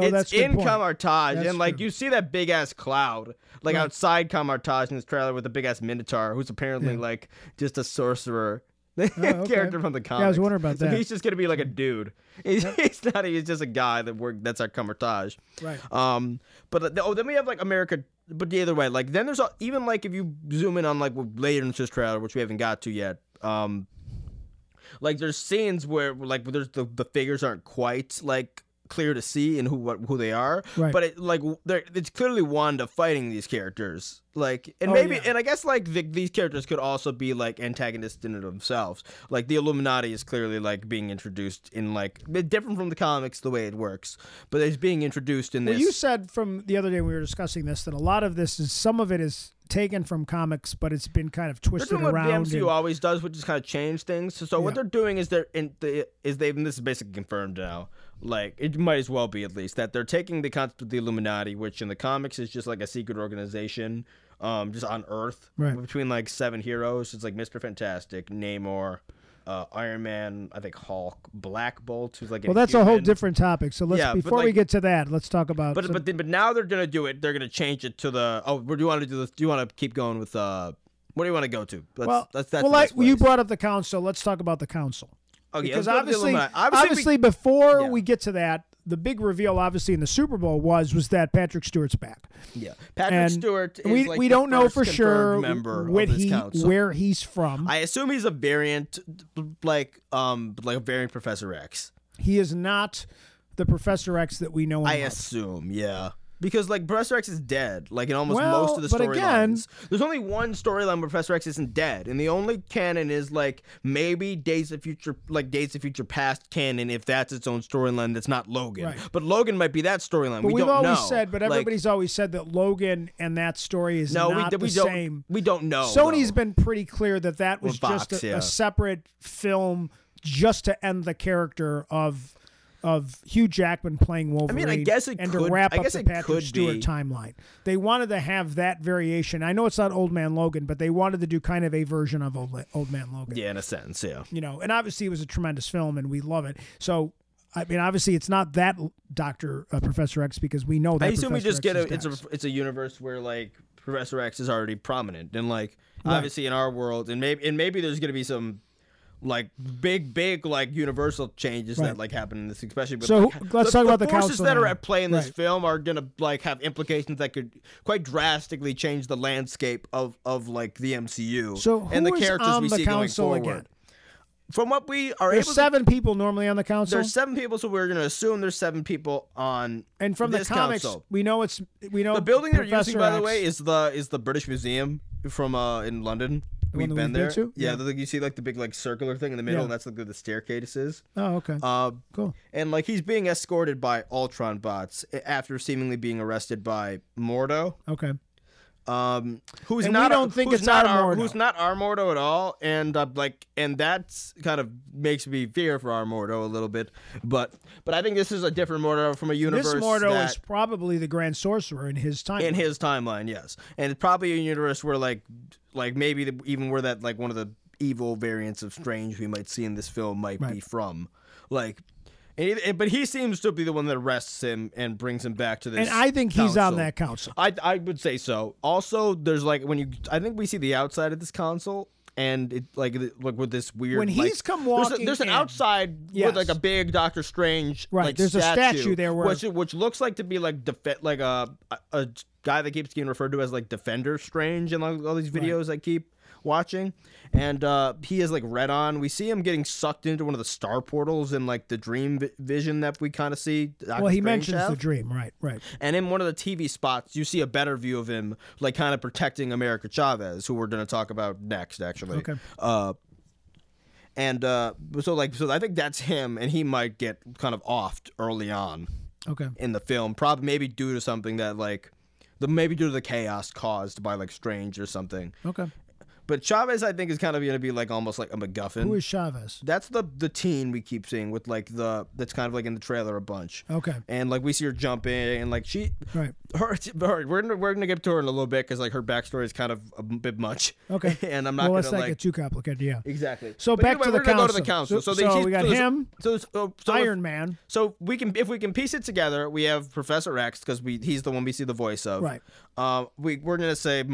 Oh, it's that's in Kamar-Taj, and like true. you see that big ass cloud, like right. outside Kamar-Taj in this trailer with the big ass Minotaur, who's apparently yeah. like just a sorcerer oh, okay. character from the comics. Yeah, I was wondering about so that. He's just gonna be like a dude. He's, yep. he's not. He's just a guy that worked. That's our Kamar-Taj. Right. Um. But oh, then we have like America. But the other way, like then there's all, even like if you zoom in on like later in this trailer, which we haven't got to yet. Um. Like there's scenes where like there's the, the figures aren't quite like clear to see and who what who they are, right. but it, like it's clearly Wanda fighting these characters. Like and oh, maybe yeah. and I guess like the, these characters could also be like antagonists in themselves. Like the Illuminati is clearly like being introduced in like a bit different from the comics the way it works, but it's being introduced in this. Well, you said from the other day when we were discussing this that a lot of this is some of it is taken from comics, but it's been kind of twisted around. They're doing what the M C U and... always does, which is kind of change things. So, so yeah. what they're doing is they're in the is they and this is basically confirmed now. Like, it might as well be, at least, that they're taking the concept of the Illuminati, which in the comics is just like a secret organization, um, just on Earth, right. between like seven heroes. It's like Mister Fantastic, Namor, uh, Iron Man, I think Hulk, Black Bolt, who's like. Well, that's human. A whole different topic. So let's yeah, before like, we get to that, let's talk about. But some... but then, but now they're gonna do it. They're gonna change it to the. Oh, do you want to do this? Do you want to keep going with? Uh, what do you want to go to? Let's, well, that's, that's well, like you brought up the council. Let's talk about the council. Okay, because obviously, obviously, obviously we, before yeah. we get to that, the big reveal, obviously, in the Super Bowl was was that Patrick Stewart's back. Yeah, Patrick and Stewart. Is we like we the don't know for sure when he council. where he's from. I assume he's a variant, like um, like a variant Professor X. He is not the Professor X that we know. I of. assume, yeah. Because, like, Professor X is dead, like, in almost well, most of the storylines. There's only one storyline where Professor X isn't dead, and the only canon is, like, maybe Days of Future, like, Days of Future Past canon, if that's its own storyline that's not Logan. Right. But Logan might be that storyline. We we've don't always know. Said, but everybody's like, always said that Logan and that story is no, not we, we the don't, same. We don't know. Sony's though. been pretty clear that that was Fox, just a, yeah. a separate film just to end the character of... of Hugh Jackman playing Wolverine. I mean, I guess it and could, to wrap up the Patrick Stewart be. timeline. They wanted to have that variation. I know it's not Old Man Logan, but they wanted to do kind of a version of Old, Old Man Logan. Yeah, in a sense, yeah. You know, and obviously it was a tremendous film, and we love it. So, I mean, obviously it's not that Doctor uh, Professor X, because we know that I assume Professor we just X get a it's, a... it's a universe where, like, Professor X is already prominent. And, like, right. obviously in our world, and maybe and maybe there's going to be some... like big, big, like universal changes right. that like happen in this, especially. With, so like, let's the, talk about the, the forces council that now. are at play in this right. film are gonna like have implications that could quite drastically change the landscape of of like the M C U. So who and the is characters on we the see council going forward. Again? From what we are there's able, there's seven to, people normally on the council. There's seven people, so we're gonna assume there's seven people on. And from this the comics, council. we know it's we know the building Professor they're using, by X. the way, is the is the British Museum from uh in London. We've been there. Been yeah, yeah. You see, like, the big, like, circular thing in the middle, yeah. and that's like where the staircase is. Oh, okay. Uh, cool. And, like, he's being escorted by Ultron bots after seemingly being arrested by Mordo. Okay. Um, who's and not? We don't a, think it's not, not our Mordo. Who's not our Mordo at all? And uh, like, and that's kind of makes me fear for our Mordo a little bit. But but I think this is a different Mordo from a universe. This Mordo that, is probably the Grand Sorcerer in his time. In his timeline, yes, and it's probably a universe where like like maybe the, even where that like one of the evil variants of Strange we might see in this film might right. be from, like. And he, but he seems to be the one that arrests him and brings him back to this. And I think council. he's on that council. I I would say so. Also, there's like when you, I think we see the outside of this council, and it like like with this weird. When he's like, come walking, there's, a, there's an in, outside yes. with like a big Doctor Strange right. like there's statue, a statue there where which, which looks like to be like def- like a a guy that keeps getting referred to as like Defender Strange in like all these videos right. I keep watching, and uh he is like red on. We see him getting sucked into one of the star portals in like the dream vi- vision that we kind of see. Doctor well, he Strange mentions have. the dream, right, right. And in one of the T V spots, you see a better view of him, like kind of protecting America Chavez, who we're going to talk about next, actually. Okay. Uh, and uh, so like, so I think that's him, and he might get kind of offed early on. Okay. In the film, probably maybe due to something that like, the maybe due to the chaos caused by like Strange or something. Okay. But Chavez, I think, is kind of going to be like almost like a MacGuffin. Who is Chavez? That's the the teen we keep seeing with like the that's kind of like in the trailer a bunch. Okay. And like we see her jumping and like she right. Her, her we're gonna, we're gonna get to her in a little bit because like her backstory is kind of a bit much. Okay. And I'm not well, gonna like get too complicated. Yeah. Exactly. So but back anyway, to the we're council. Go to the council. So, so, they, so we got so, him. So, so, so Iron if, Man. So we can if we can piece it together, we have Professor X because we he's the one we see the voice of. Right. Uh, we we're gonna say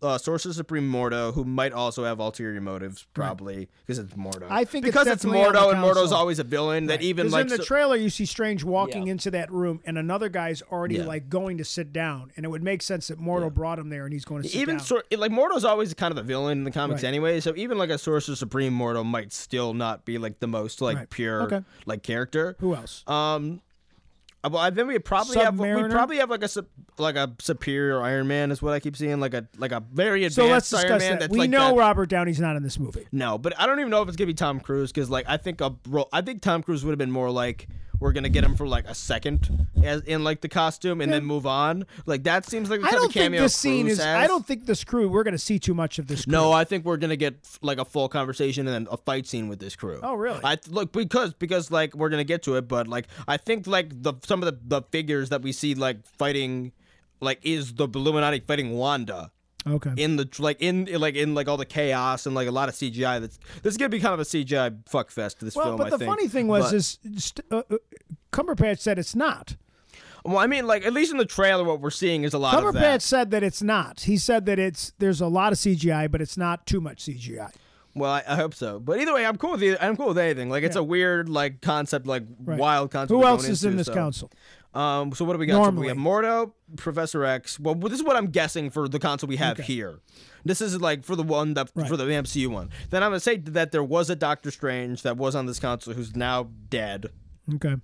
uh, Sorcerer Supreme Mordo who. Might also have ulterior motives, probably because right. it's Mordo. I think because it's, it's Mordo, and Mordo's always a villain. Right. That even like in the so- trailer, you see Strange walking yeah. into that room, and another guy's already yeah. like going to sit down, and it would make sense that Mordo yeah. brought him there, and he's going to sit even down. So, like Mordo's always kind of a villain in the comics right. anyway. So even like a Sorcerer Supreme Mordo might still not be like the most like right. pure okay. like character. Who else? Um, well, I think we probably Sub-Mariner? have we probably have like a like a superior Iron Man is what I keep seeing like a like a very advanced so let's Iron Man. That. That's we like know that. Robert Downey's not in this movie. No, but I don't even know if it's gonna be Tom Cruise because like I think a I think Tom Cruise would have been more like we're gonna get him for like a second as in like the costume and yeah. then move on. Like that seems like the I don't think this scene is. Has. I don't think this crew. We're gonna see too much of this crew. No, I think we're gonna get like a full conversation and then a fight scene with this crew. Oh really? I look because because like we're gonna get to it, but like I think like the some of the the figures that we see like fighting, like is the Illuminati fighting Wanda. Okay. In the like in like in like all the chaos and like a lot of C G I. That's this is gonna be kind of a C G I fuckfest. This well, film. Well, but I the think. funny thing was but, is st- uh, uh, Cumberbatch said it's not. Well, I mean, like at least in the trailer, what we're seeing is a lot Cumberbatch of that. Cumberbatch said that it's not. He said that it's there's a lot of C G I, but it's not too much C G I. Well, I, I hope so. But either way, I'm cool with either, I'm cool with anything. Like it's yeah. a weird like concept, like right. wild concept. Who else is into, in this so. council? Um, so what do we got? Normally. So we have Mordo, Professor X. Well, this is what I'm guessing for the console we have okay. here. This is like for the one that right. for the M C U one. Then I'm gonna say that there was a Doctor Strange that was on this console who's now dead. Okay.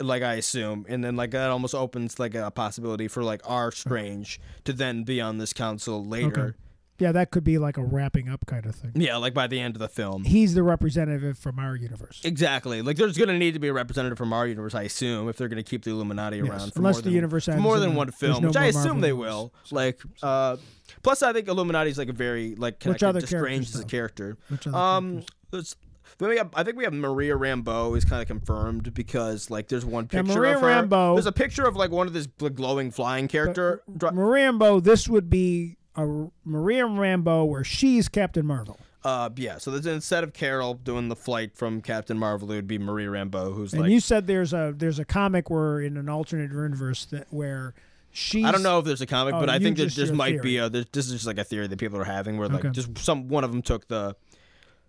Like I assume, and then like that almost opens like a possibility for like our Strange okay. to then be on this console later. Okay. Yeah, that could be like a wrapping up kind of thing. Yeah, like by the end of the film. He's the representative from our universe. Exactly. Like there's going to need to be a representative from our universe, I assume, if they're going to keep the Illuminati yes. around for Unless more the than, universe for more than one film, no which I assume Marvel they will. So, like, uh, plus I think Illuminati's like a very, like, connected to Strange as a character. Which other um, characters? Then we have, I think we have Maria Rambeau is kind of confirmed because like there's one picture yeah, Maria of her. Rambeau, there's a picture of like one of this glowing flying character. Maria Rambeau, this would be... Uh, Maria Rambeau, where she's Captain Marvel. Uh, yeah. So this, instead of Carol doing the flight from Captain Marvel, it would be Maria Rambeau, who's. And like, you said there's a there's a comic where in an alternate universe that where she. I don't know if there's a comic, oh, but I think just, that this might theory. be a. This is just like a theory that people are having where like okay. just some one of them took the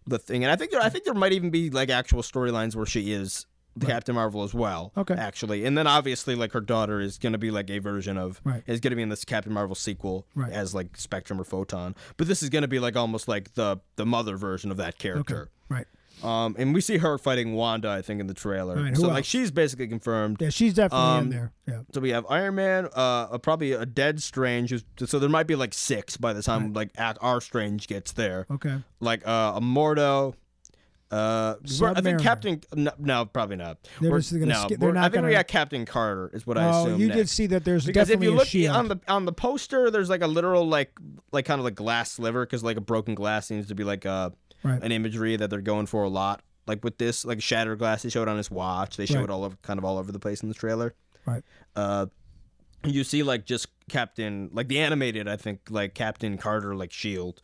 the thing, and I think there I think there might even be like actual storylines where she is. The right. Captain Marvel as well, okay. actually. And then obviously, like, her daughter is going to be, like, a version of... Right. Is going to be in this Captain Marvel sequel right. as, like, Spectrum or Photon. But this is going to be, like, almost like the, the mother version of that character. Okay. Right. Um, and we see her fighting Wanda, I think, in the trailer. Right. So, else? like, she's basically confirmed. Yeah, she's definitely um, in there. Yeah. So we have Iron Man, uh, probably a dead Strange. Who's, so there might be, like, six by the time, right. like, our Strange gets there. Okay. Like, uh, a Mordo... Uh, I think Captain. No, no probably not. They're we're, gonna no, skip, they're not I think gonna... we got Captain Carter. Is what oh, I assume. Oh, you next. did see that. There's because definitely if you look on the on the poster, there's like a literal like like kind of like glass sliver because like a broken glass seems to be like a right. an imagery that they're going for a lot. Like with this, like shattered glass, they showed on his watch. They showed right. it all over, kind of all over the place in this trailer. Right. Uh, you see like just Captain, like the animated. I think like Captain Carter, like shield.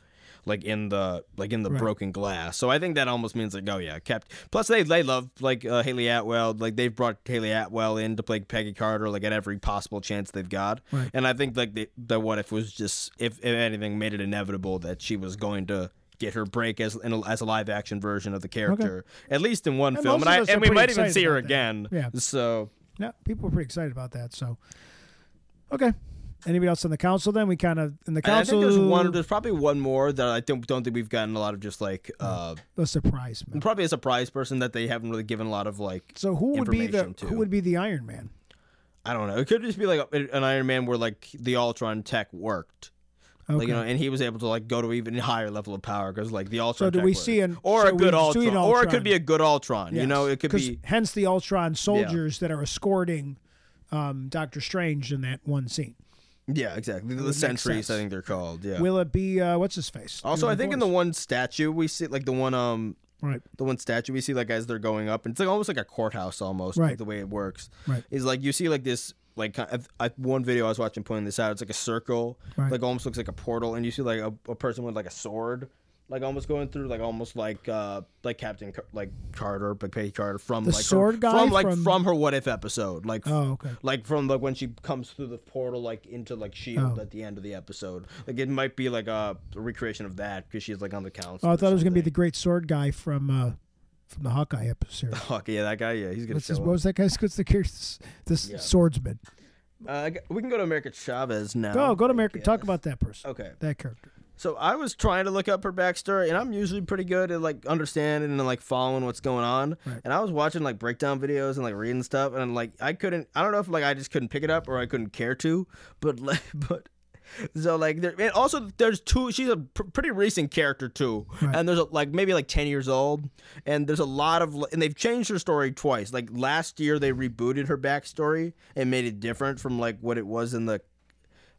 Like in the like in the right. broken glass, so I think that almost means like oh yeah, kept. Plus they they love like uh, Haley Atwell, like they've brought Haley Atwell in to play Peggy Carter like at every possible chance they've got, right. and I think like the the what if was just if, if anything made it inevitable that she was going to get her break as in a, as a live action version of the character okay. at least in one and film, and, I, and we might even see her that. again. Yeah. So yeah, people are pretty excited about that. So okay. Anybody else on the council? Then we kind of in the council. I think there's one. There's probably one more that I don't don't think we've gotten a lot of just like uh, a surprise. Man. Probably a surprise person that they haven't really given a lot of like. So who would be the to. who would be the Iron Man? I don't know. It could just be like a, an Iron Man where like the Ultron tech worked, okay. like, you know, and he was able to like go to even higher level of power because like the Ultron. So do tech we worked. see an or so a good Ultron. Ultron, or it could be a good Ultron? Yes. You know, it could be hence the Ultron soldiers yeah. that are escorting um, Doctor Strange in that one scene. Yeah, exactly. The sentries, I think they're called. Yeah. Will it be uh, what's his face? Also, I think in the one statue we see, like the one, um, right, the one statue we see, like as they're going up, and it's like almost like a courthouse, almost, right, like, the way it works, right, is like you see like this, like I, one video I was watching pointing this out. It's like a circle, right, like almost looks like a portal, and you see like a, a person with like a sword, like almost going through, like almost like uh, like Captain Car- like Carter, like Peggy Carter from the like sword her, guy from like from... from her What If episode, like oh, okay. like from like when she comes through the portal, like into like Shield oh. at the end of the episode. Like it might be like a recreation of that because she's like on the council. Oh, I thought it was gonna be the great sword guy from uh, from the Hawkeye episode. Hawkeye, yeah, that guy, yeah, he's gonna. What's show his, what was that guy's? What's the this, this yeah. swordsman? Uh, we can go to America Chavez now. Go, go to America. Talk about that person. Okay, that character. So I was trying to look up her backstory, and I'm usually pretty good at like understanding and like following what's going on. Right. And I was watching like breakdown videos and like reading stuff, and like I couldn't. I don't know if like I just couldn't pick it up or I couldn't care to, but like, but So like, there, and also there's two. She's a pr- pretty recent character too, right. And there's a, like maybe like ten years old. And there's a lot of, and they've changed her story twice. Like last year they rebooted her backstory and made it different from like what it was in the,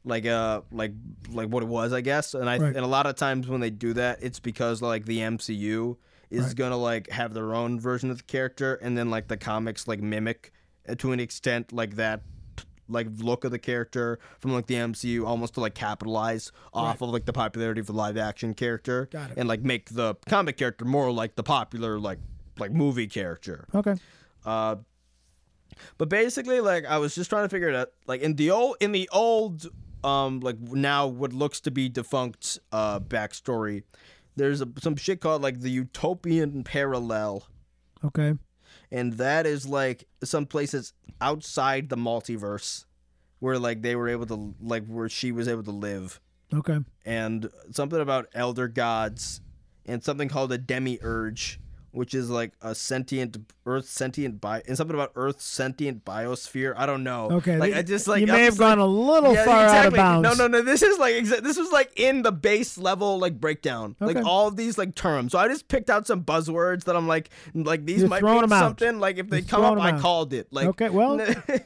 like uh like like what it was, I guess. And I right. and a lot of times when they do that, it's because like the M C U is right. gonna like have their own version of the character, and then like the comics like mimic to an extent like that. Like look of the character from like the M C U, almost to like capitalize off right. of like the popularity of the live action character, Got it. and like make the comic character more like the popular like like movie character. Okay. Uh, but basically, like I was just trying to figure it out. Like in the old, in the old, um, like now what looks to be defunct uh backstory, there's a, some shit called like the Utopian Parallel. Okay. And that is like some places outside the multiverse where like they were able to like where she was able to live. Okay. And something about elder gods and something called a demiurge, which is like a sentient earth sentient bi and something about earth sentient biosphere. I don't know. Okay. Like I just like You may I'm have gone like, a little yeah, far exactly. out of bounds. No, no, no. This is like exa- this was like in the base level like breakdown. Okay. Like all of these like terms. So I just picked out some buzzwords that I'm like like these You're might be something out. Like if they You're come up I out. Called it. Like Okay, well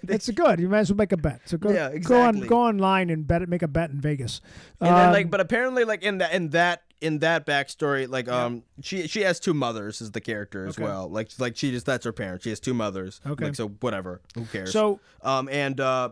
that's good. You might as well make a bet. So go yeah, exactly. go on go online and bet it make a bet in Vegas. And um, then like but apparently like in that in that in that backstory, like yeah. um, she she has two mothers as the character as okay. well. Like like she just that's her parents. She has two mothers. Okay. Like so whatever. Who cares? So um and uh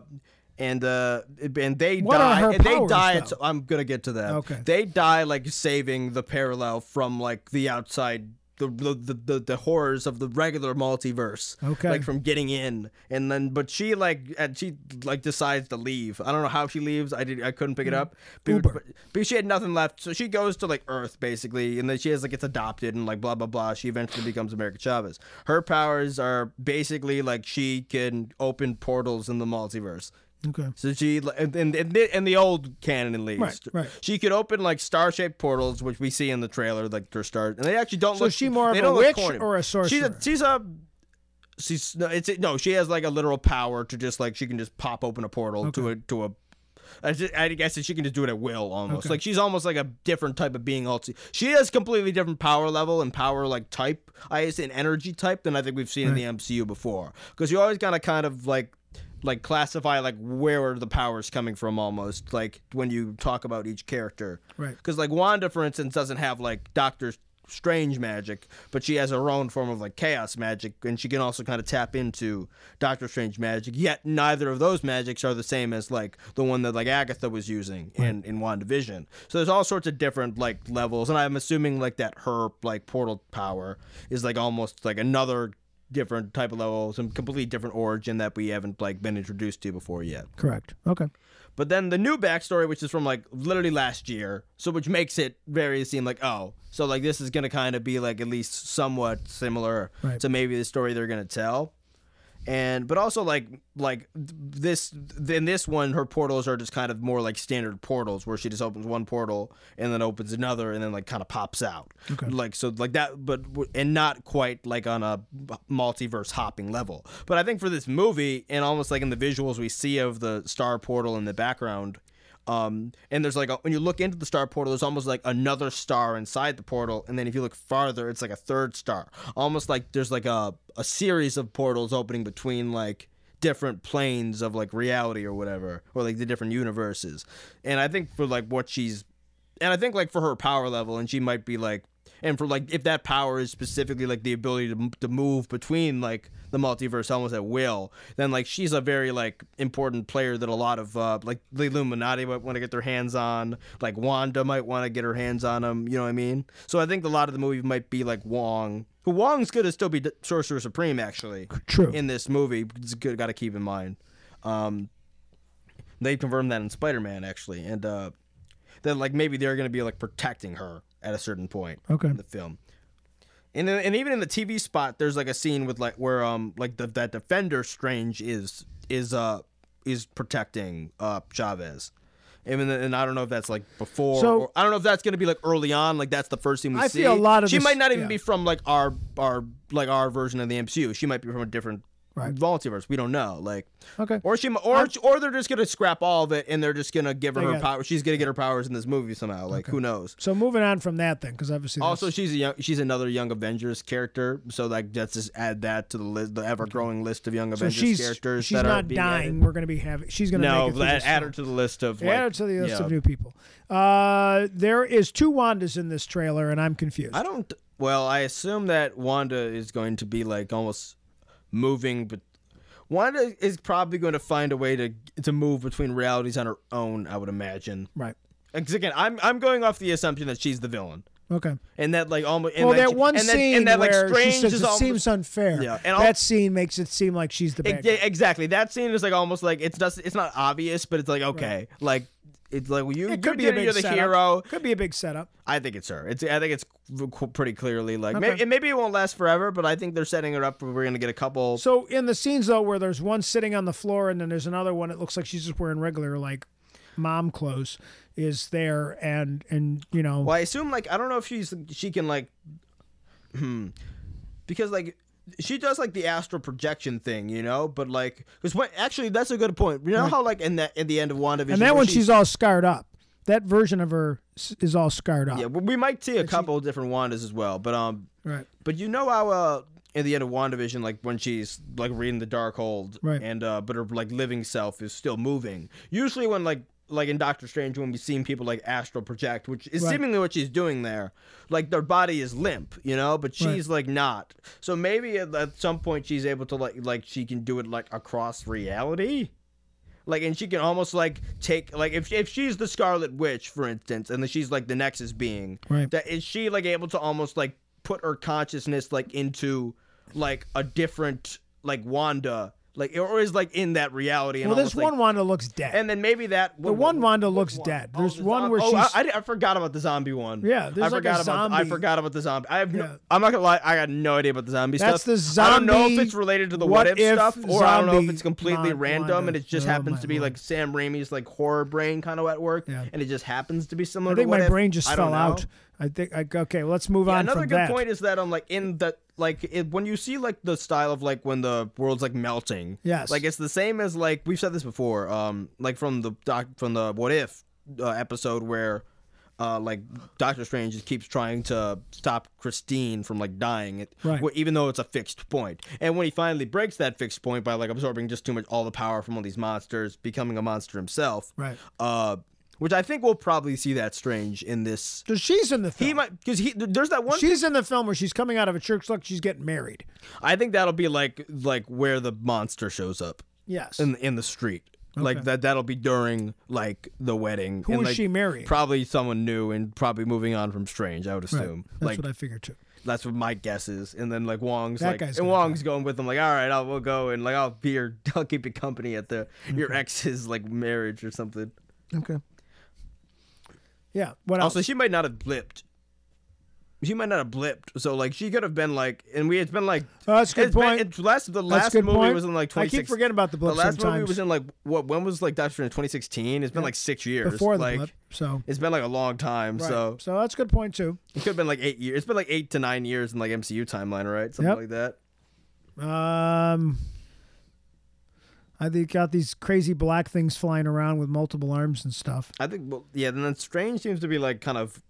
and uh and they what die. Are her and powers, they die. At, I'm gonna get to that. Okay. They die like saving the parallel from like the outside. The the, the the horrors of the regular multiverse, okay. like from getting in, and then but she like and she like decides to leave. I don't know how she leaves. I did I couldn't pick it up. But, but, but she had nothing left, so she goes to like Earth basically, and then she has like gets adopted and like blah blah blah. She eventually becomes America Chavez. Her powers are basically like she can open portals in the multiverse. Okay. So she and and and the, and the old canon at least, right, right. she could open like star-shaped portals, which we see in the trailer, like their star. And they actually don't. So look, she more they of a witch corny. Or a sorcerer. She's a, she's a she's no, it's no. She has like a literal power to just like she can just pop open a portal okay. to a to a. I, just, I guess that she can just do it at will almost. Okay. Like she's almost like a different type of being. Also, she has completely different power level and power like type. I guess an energy type than I think we've seen right. in the M C U before, because you always gotta kind of like. Like classify like where are the powers coming from almost like when you talk about each character, right? Because like Wanda, for instance, doesn't have like Doctor Strange magic, but she has her own form of like chaos magic, and she can also kind of tap into Doctor Strange magic. Yet neither of those magics are the same as like the one that like Agatha was using right. in in WandaVision. So there's all sorts of different like levels, and I'm assuming like that her like portal power is like almost like another. Different type of level, some completely different origin that we haven't like been introduced to before yet. Correct. Okay. But then the new backstory, which is from like literally last year, so which makes it very seem like oh, so like this is gonna kind of be like at least somewhat similar right. to maybe the story they're gonna tell, and but also like like this then this one her portals are just kind of more like standard portals where she just opens one portal and then opens another and then like kind of pops out okay. like so like that but and not quite like on a multiverse hopping level. But I think for this movie and almost like in the visuals we see of the star portal in the background um and there's like a, when you look into the star portal there's almost like another star inside the portal, and then if you look farther it's like a third star, almost like there's like a a series of portals opening between like different planes of like reality or whatever, or like the different universes. And I think for like what she's and I think like for her power level and she might be like and for like if that power is specifically like the ability to, to move between like the multiverse almost at will, then like she's a very like important player that a lot of uh, like the Illuminati might want to get their hands on, like Wanda might want to get her hands on them, you know what I mean? So I think a lot of the movie might be like Wong, who Wong's gonna still be Sorcerer Supreme actually True. in this movie. It's good, gotta keep in mind. Um, they confirmed that in Spider-Man actually, and uh, then like maybe they're gonna be like protecting her at a certain point okay. in the film. And then, and even in the T V spot, there's like a scene with like where um like the that Defender Strange is is uh is protecting uh Chavez, and then, and I don't know if that's like before. So, or, I don't know if that's gonna be like early on. Like that's the first thing we I see. I feel a lot of she this, might not even yeah. be from like our our like our version of the M C U. She might be from a different right. multiverse. We don't know. Like, okay. Or she, or I'm, or they're just gonna scrap all of it, and they're just gonna give her her power. She's gonna get her powers in this movie somehow. Like, okay. who knows? So moving on from that, then, because obviously also that's... she's a young, she's another Young Avengers character. So like, let's just add that to the list, the ever growing list of Young so Avengers she's, characters. She's that not are being dying. Added. We're gonna be having. She's gonna no. Make it add, add her to the list of. Add like, her to the list yeah. of new people. Uh, there is two Wandas in this trailer, and I'm confused. I don't. Well, I assume that Wanda is going to be like almost moving, but Wanda is probably going to find a way to to move between realities on her own, I would imagine. Right. Because again, I'm I'm going off the assumption that she's the villain. Okay. And that like almost and well, that, that she, one and scene that, and that, like, where Strange she says, is it almost, seems unfair. Yeah. And that all, scene makes it seem like she's the bad guy. Exactly. That scene is like almost like it's just it's not obvious, but it's like okay, right. like. It's like well, you. It could you be a big you're the setup. Hero. Could be a big setup. I think it's her. It's. I think it's pretty clearly like. Okay. Maybe, and maybe it won't last forever, but I think they're setting it up. We're gonna get a couple. So in the scenes though, where there's one sitting on the floor and then there's another one, it looks like she's just wearing regular like mom clothes. Is there and and you know. Well, I assume like I don't know if she's she can like, because like. She does like the astral projection thing, you know, but like, because what actually that's a good point. You know right. how like in that in the end of WandaVision, and that one she, she's all scarred up. That version of her is all scarred up. Yeah, well, we might see a but couple she, of different Wandas as well, but um, right. But you know how uh, in the end of WandaVision, like when she's like reading the Darkhold, right. and uh, but her like living self is still moving. Usually when like. Like in Doctor Strange, when we've seen people like astral project, which is right. seemingly what she's doing there, like their body is limp, you know, but she's right. like not. So maybe at, at some point she's able to like like she can do it like across reality, like and she can almost like take like if if she's the Scarlet Witch, for instance, and she's like the Nexus being, right. that is she like able to almost like put her consciousness like into like a different like Wanda. Like, or is like in that reality. And well, this one like, Wanda looks dead. And then maybe that. The one Wanda looks one. dead. There's oh, one where oh, she's. I, I, I forgot about the zombie one. Yeah. There's I, like forgot a zombie. About the, I forgot about the zombie. I have no, yeah. I'm not going to lie. I got no idea about the zombie That's stuff. That's the zombie. I don't know if it's related to the what, what if stuff or I don't know if it's completely random Wanda. And it just oh, happens to be Lord. Like Sam Raimi's like horror brain kind of at work. Yeah. And it just happens to be similar I think to my what brain if. just I fell out. I think, I, okay, let's move yeah, on from that. Another good point is that I'm like in the. Like, it, when you see, like, the style of, like, when the world's, like, melting. Yes. Like, it's the same as, like, we've said this before, um, like, from the doc, from the What If uh, episode where, uh, like, Doctor Strange just keeps trying to stop Christine from, like, dying. It, right. Wh- even though it's a fixed point. And when he finally breaks that fixed point by, like, absorbing just too much, all the power from all these monsters, becoming a monster himself. Right. Uh... Which I think we'll probably see that Strange in this. Because she's in the film. He might because he there's that one. She's thing. in the film where she's coming out of a church. Look, she's getting married. I think that'll be like like where the monster shows up. Yes. In in the street, okay. like that that'll be during like the wedding. Who and, is like, she marrying? Probably someone new and probably moving on from Strange. I would assume. Right. That's like, what I figured too. That's what my guess is. And then like Wong's that like and gonna Wong's die. going with him like, all right, I'll we'll go and like I'll be your I'll keep you company at the okay. your ex's like marriage or something. Okay. Yeah. What else? Also, she might not have blipped. She might not have blipped. So, like, she could have been like, and we. It's been like. Oh, that's a good point. Been, it's last, the last movie point. was in like twenty sixteen. I keep forgetting about the blip. The last sometimes. movie was in like what? When was like Doctor Strange twenty sixteen? It's been yeah. like six years before the like, blip. So it's been like a long time. Right. So so that's a good point too. It could have been like eight years. It's been like eight to nine years in like M C U timeline, right? Something yep. like that. Um. I think got these crazy black things flying around with multiple arms and stuff. I think, well, yeah, then Strange seems to be like kind of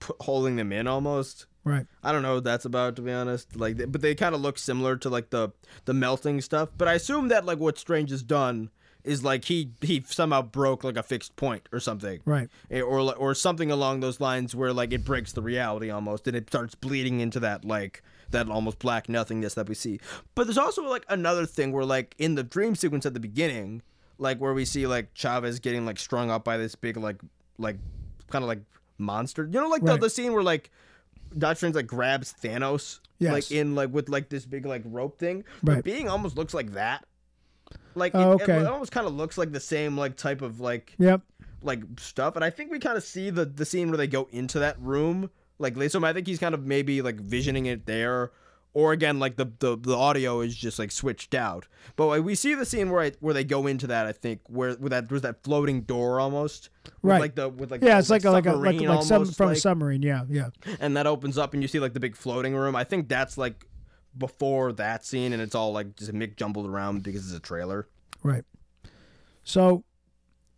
p- holding them in almost. Right. I don't know what that's about, to be honest. Like, they, but they kind of look similar to like the, the melting stuff. But I assume that like what Strange has done is like he, he somehow broke like a fixed point or something. Right. Or or something along those lines where like it breaks the reality almost and it starts bleeding into that like... that almost black nothingness that we see. But there's also like another thing where like in the dream sequence at the beginning, like where we see like Chavez getting like strung up by this big like like kind of like monster. You know like right. the, the scene where like Doctor Strange like grabs Thanos yes. like in like with like this big like rope thing. Right. The being almost looks like that. Like oh, it, okay. it almost kind of looks like the same like type of like yep. like stuff. And I think we kind of see the the scene where they go into that room. Like, so I think he's kind of maybe, like, visioning it there. Or, again, like, the, the, the audio is just, like, switched out. But like, we see the scene where I, where they go into that, I think, where, where that there's that floating door almost. Right. With like the, with like yeah, the, it's like, like, a, like, like almost, some, from like, a submarine, yeah, yeah. And that opens up, and you see, like, the big floating room. I think that's, like, before that scene, and it's all like just mixed jumbled around because it's a trailer. Right. So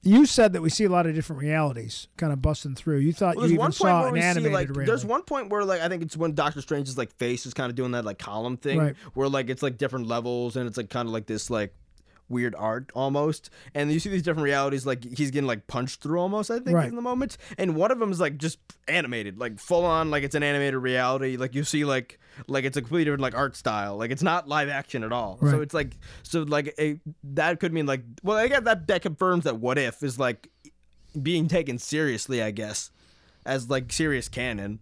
you said that we see a lot of different realities kind of busting through. You thought well, you even saw an animated see, like, reality. There's one point where, like, I think it's when Doctor Strange's, like, face is kind of doing that, like, column thing. Right. Where, like, it's, like, different levels, and it's, like, kind of like this, like, weird art almost. And you see these different realities, like, he's getting, like, punched through almost, I think, right. in the moment. And one of them is, like, just animated. Like, full on, like, it's an animated reality. Like, you see, like... Like, it's a completely different, like, art style. Like, it's not live action at all. Right. So it's, like, so, like, a, that could mean, like, well, I guess that, that confirms that What If is, like, being taken seriously, I guess, as, like, serious canon.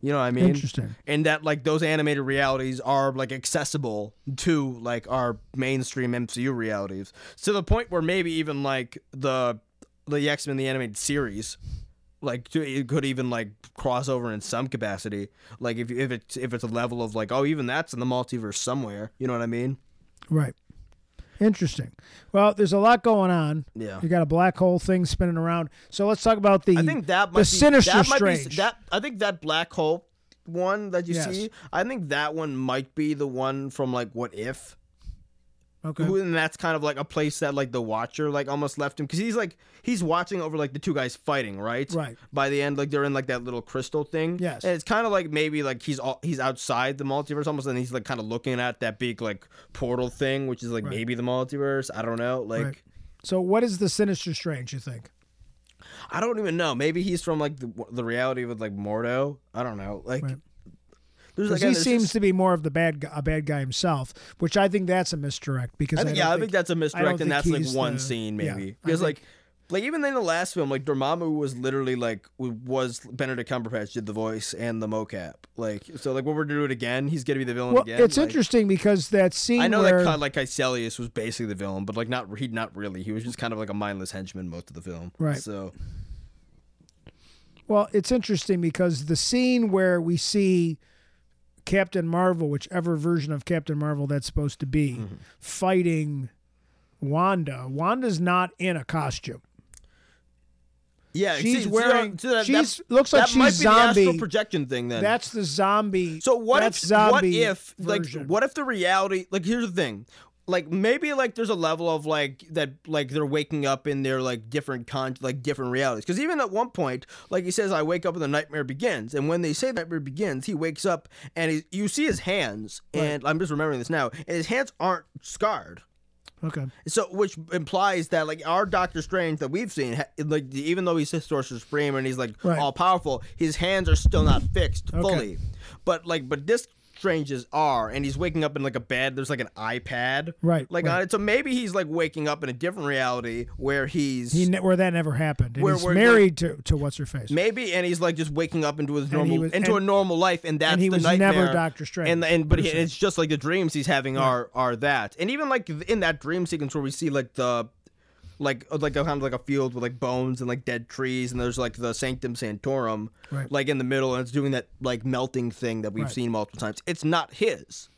You know what I mean? Interesting. And that, like, those animated realities are, like, accessible to, like, our mainstream M C U realities. To the point where maybe even, like, the, the X-Men, the animated series... Like, it could even, like, cross over in some capacity. Like, if if it's, if it's a level of, like, oh, even that's in the multiverse somewhere. You know what I mean? Right. Interesting. Well, there's a lot going on. Yeah. You got a black hole thing spinning around. So let's talk about the I think that might the be, Sinister that might Strange. Be, that, I think that black hole one that you yes. see, I think that one might be the one from, like, What If? Okay. And that's kind of like a place that like the Watcher like almost left him because he's like he's watching over like the two guys fighting right. Right. By the end, like they're in like that little crystal thing. Yes. And it's kind of like maybe like he's all, he's outside the multiverse almost, and he's like kind of looking at that big like portal thing, which is like right. maybe the multiverse. I don't know. Like. Right. So what is the Sinister Strange? You think? I don't even know. Maybe he's from like the, the reality with like Mordo. I don't know. Like. Right. Because he seems to be more of the bad guy, a bad guy himself, which I think that's a misdirect. Because I think, I yeah, think, I think that's a misdirect, and that's like one the, scene maybe. Yeah, because like, like even in the last film, like Dormammu was literally like was Benedict Cumberbatch did the voice and the mocap. Like so, like when we're doing it again, he's gonna be the villain well, again. It's like, interesting because that scene. I know where, that like Caecilius was basically the villain, but like not he not really. He was just kind of like a mindless henchman most of the film. Right. So. Well, it's interesting because the scene where we see. Captain Marvel, whichever version of Captain Marvel that's supposed to be, mm-hmm. fighting Wanda. Wanda's not in a costume. Yeah, she's see, wearing. See, that, she's that, looks like that she's might be zombie. The astral projection thing. Then that's the zombie. So what if zombie what if version. Like what if the reality? Like here's the thing. Like maybe like there's a level of like that like they're waking up in their like different con like different realities because even at one point like he says I wake up and the nightmare begins, and when they say nightmare begins he wakes up and he, you see his hands and right. I'm just remembering this now and his hands aren't scarred. Okay. So, which implies that, like, our Doctor Strange that we've seen, like, even though he's his source supreme and he's like right. all powerful, his hands are still not fixed okay. fully. But like, but this. Strange's are, and he's waking up in like a bed. There's like an iPad, right? Like right. on it. So maybe he's like waking up in a different reality where he's he ne- where that never happened. And where he's where married he, to, to what's her face? Maybe, and he's like just waking up into his normal was, into and, a normal life, and that's and he the was nightmare. Never Doctor Strange, and and but he, it's just like the dreams he's having yeah. are are that, and even like in that dream sequence where we see like the. Like, like a kind of like a field with like bones and like dead trees, and there's like the Sanctum Sanctorum, right. like in the middle, and it's doing that like melting thing that we've right. seen multiple times. It's not his.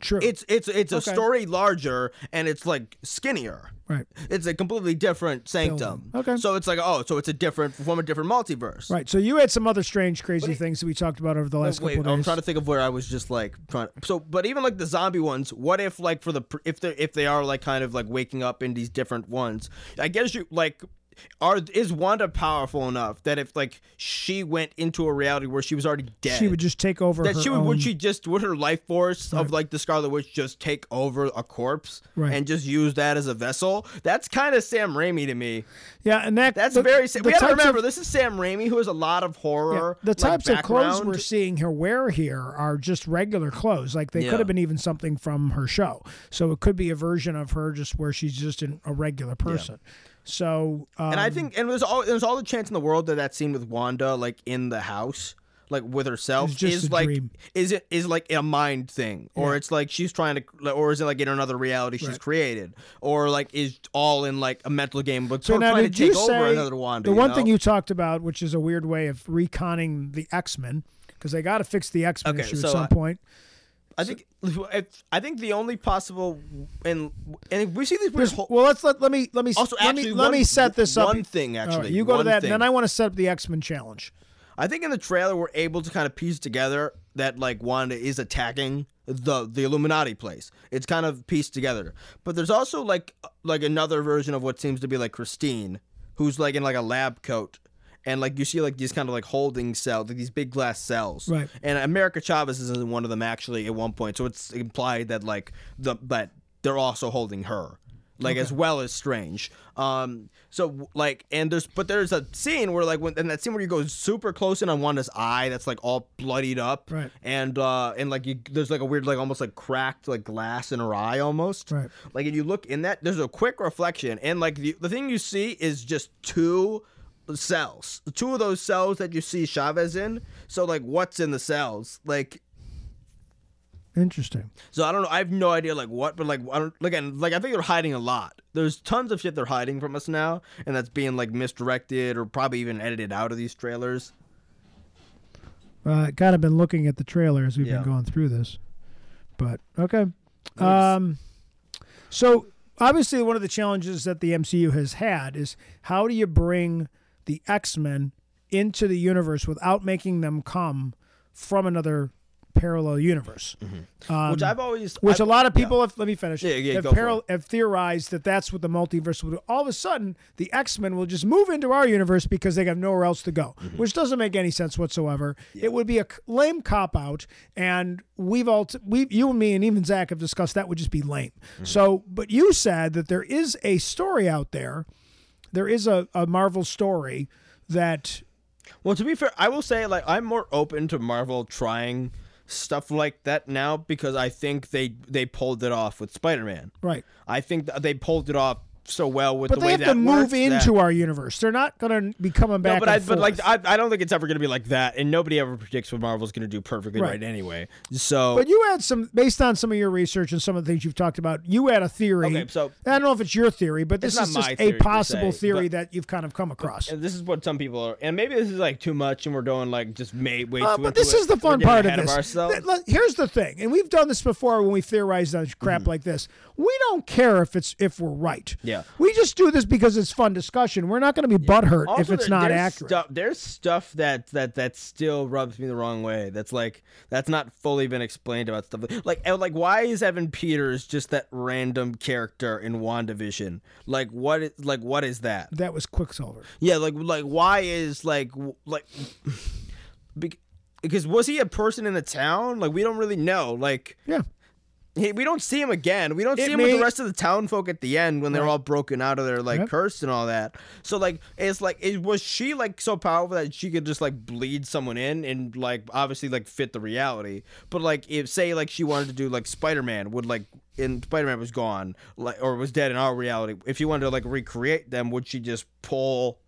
True. It's it's it's okay. a story larger, and it's like skinnier. Right. It's a completely different sanctum. Okay. So it's like oh, so it's a different from a different multiverse. Right. So you had some other strange, crazy but things that we talked about over the last wait, couple days. I'm trying to think of where I was just like trying. To, so, but even like the zombie ones, what if like for the if they if they are like kind of like waking up in these different ones? I guess you like. Are is Wanda powerful enough that if like she went into a reality where she was already dead, she would just take over? That her she would, own... would she just would her life force right. of like the Scarlet Witch just take over a corpse right. and just use that as a vessel? That's kind of Sam Raimi to me. Yeah, and that that's the, very Sam. We have to remember of, this is Sam Raimi who has a lot of horror. Yeah, the types like, of clothes we're seeing her wear here are just regular clothes. Like they yeah. could have been even something from her show. So it could be a version of her just where she's just an, a regular person. Yeah. So um, and I think and there's all there's all the chance in the world that that scene with Wanda like in the house like with herself is like dream. is it is like a mind thing yeah. or it's like she's trying to or is it like in another reality right. she's created or like is all in like a mental game but so trying to take over another Wanda. The one you know? thing you talked about, which is a weird way of reconning the X-Men, because they got to fix the X-Men okay, issue so at some I, point. I think I think the only possible and and we see these weird whole, well let's let, let me let me also let actually me, one, let me set this up one thing actually right, you go one to that thing. And then I want to set up the X-Men challenge. I think in the trailer we're able to kind of piece together that like Wanda is attacking the the Illuminati place. It's kind of pieced together. But there's also like like another version of what seems to be like Christine, who's like in like a lab coat. And like you see like these kind of like holding cells, like these big glass cells. Right. And America Chavez is in one of them actually at one point. So it's implied that like the but they're also holding her. Like, okay. As well as Strange. Um, so, like, and there's, but there's a scene where, like, when, and that scene where you go super close in on Wanda's eye that's, like, all bloodied up. Right. And, uh, and like, you, there's, like, a weird, like, almost, like, cracked, like, glass in her eye almost. Right. Like, and you look in that, there's a quick reflection. And, like, the, the thing you see is just two cells. Two of those cells that you see Chavez in. So, like, what's in the cells? Like... Interesting. So I don't know. I have no idea, like what, but like I don't. Again, like I think they're hiding a lot. There's tons of shit they're hiding from us now, and that's being like misdirected or probably even edited out of these trailers. Uh, God, I've been looking at the trailers. We've yeah. been going through this, but okay. Um, so obviously, one of the challenges that the M C U has had is how do you bring the X-Men into the universe without making them come from another parallel universe, mm-hmm. um, which I've always, which I've, a lot of people yeah. have. Let me finish. Yeah, yeah, have, go paral- for it. have theorized that that's what the multiverse will do. All of a sudden, the X-Men will just move into our universe because they have nowhere else to go, mm-hmm. which doesn't make any sense whatsoever. Yeah. It would be a lame cop out, and we've all, t- we, you and me, and even Zach have discussed that would just be lame. Mm-hmm. So, but you said that there is a story out there. There is a, a Marvel story that. Well, to be fair, I will say like I'm more open to Marvel trying stuff like that now because I think they they pulled it off with Spider-Man. Right. I think th- they pulled it off so well with but the way that works. But they have to move into that... our universe. They're not going to be coming back. No, but I forth. but like I, I don't think it's ever going to be like that, and nobody ever predicts what Marvel's going to do perfectly right. right anyway. So, but you had some based on some of your research and some of the things you've talked about. You had a theory. Okay, so I don't know if it's your theory, but this is just a possible se, theory that you've kind of come across. And this is what some people are, and maybe this is like too much, and we're doing like just may wait. Uh, but this is it. the fun part of this. Of Here's the thing, and we've done this before when we theorized on crap mm-hmm. like this. We don't care if it's if we're right. Yeah. Yeah. We just do this because it's fun discussion. We're not going to be yeah. butthurt also, if it's there, not there's accurate. Stu- there's stuff that, that that still rubs me the wrong way. That's like that's not fully been explained about stuff. Like like why is Evan Peters just that random character in WandaVision? Like what is like what is that? That was Quicksilver. Yeah. Like like why is like like because was he a person in the town? Like we don't really know. Like yeah. He, we don't see him again. We don't it see him may... with the rest of the town folk at the end when they're right. all broken out of their like yep. curse and all that. So like it's like it was she like so powerful that she could just like bleed someone in and like obviously like fit the reality. But like if say like she wanted to do like Spider-Man would like and Spider-Man was gone like or was dead in our reality. If she wanted to like recreate them, would she just pull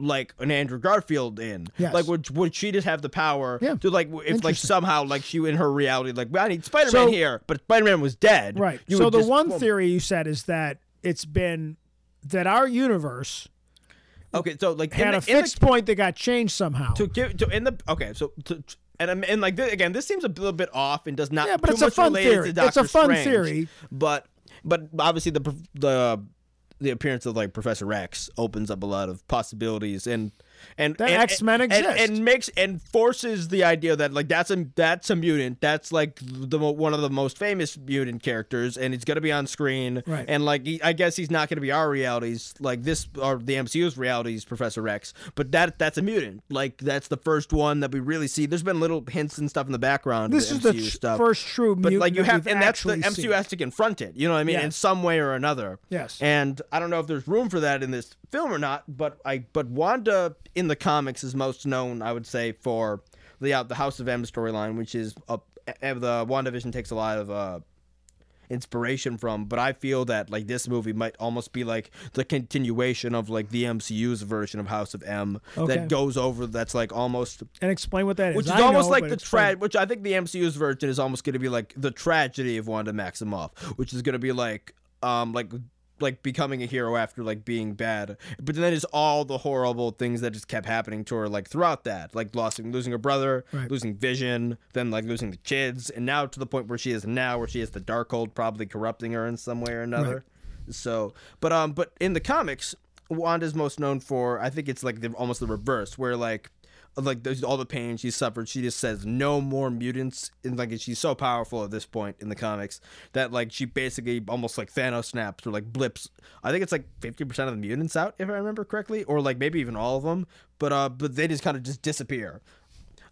like an Andrew Garfield in yes. like would would she just have the power yeah. to like if like somehow like she in her reality like I need Spider-Man so, here but Spider-Man was dead right you so the just, one well, theory you said is that it's been that our universe okay so like had the, a fixed the, point that got changed somehow to give to in the okay so to, and and like again this seems a little bit off and does not yeah but it's a fun theory it's a fun Strange, theory but but obviously the the the appearance of like Professor X opens up a lot of possibilities and and that and, X-Men and, exist and, and makes and forces the idea that like that's a that's a mutant that's like the one of the most famous mutant characters and it's gonna be on screen right. and like he, I guess he's not gonna be our realities like this or the M C U's realities Professor X but that that's a mutant like that's the first one that we really see. There's been little hints and stuff in the background. This of the is M C U the tr- stuff. first true but mutant like you have that and that's the M C U seen. Has to confront it. You know what I mean yes. in some way or another. Yes. And I don't know if there's room for that in this film or not. But I but Wanda. In the comics is most known, I would say, for the uh, the House of M storyline, which is a, a, the WandaVision takes a lot of uh, inspiration from. But I feel that like this movie might almost be like the continuation of like the M C U's version of House of M okay. that goes over. That's like almost and explain what that is. Which is I almost know, like the tra- which I think the M C U's version is almost going to be like the tragedy of Wanda Maximoff, which is going to be like um like. like becoming a hero after like being bad, but then it's all the horrible things that just kept happening to her like throughout that, like losing losing her brother, right. losing Vision, then like losing the kids, and now to the point where she is now, where she has the Darkhold probably corrupting her in some way or another. Right. So, but um, but in the comics, Wanda's most known for I think it's like the, almost the reverse, where like like all the pain she suffered, she just says no more mutants, and like she's so powerful at this point in the comics that like she basically almost like Thanos snaps or like blips. I think it's like fifty percent of the mutants out, if I remember correctly, or like maybe even all of them, but uh but they just kind of just disappear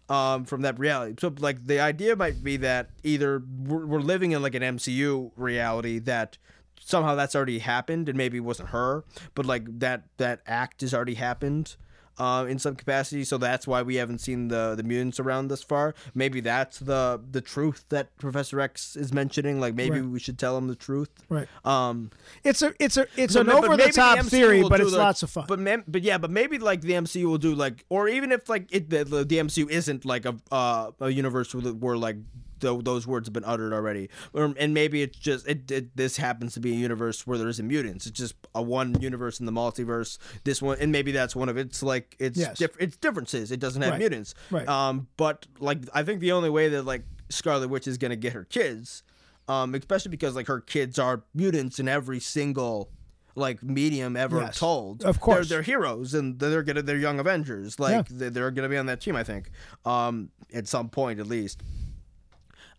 um from that reality. So like the idea might be that either we're, we're living in like an M C U reality that somehow that's already happened, and maybe it wasn't her, but like that that act has already happened uh, in some capacity, so that's why we haven't seen the the mutants around thus far. Maybe that's the the truth that Professor X is mentioning. Like maybe right. we should tell him the truth. Right. Um. It's a it's a it's an over the top theory, but it's like, lots of fun. But man, but yeah, but maybe like the M C U will do like, or even if like it the, the M C U isn't like a uh, a universe where like. Th- those words have been uttered already, or, and maybe it's just it, it. This happens to be a universe where there isn't mutants. It's just a one universe in the multiverse. This one, and maybe that's one of its like its yes. diff- its differences. It doesn't have right. mutants, right? Um, but like I think the only way that like Scarlet Witch is gonna get her kids, um, especially because like her kids are mutants in every single like medium ever yes. told. Of course, they're, they're heroes, and they're gonna they're young Avengers. Like yeah. they're gonna be on that team, I think, um, at some point at least.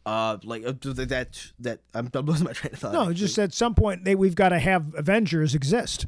Uh, like that, that I'm losing my train of thought. No, just at some point they we've got to have Avengers exist.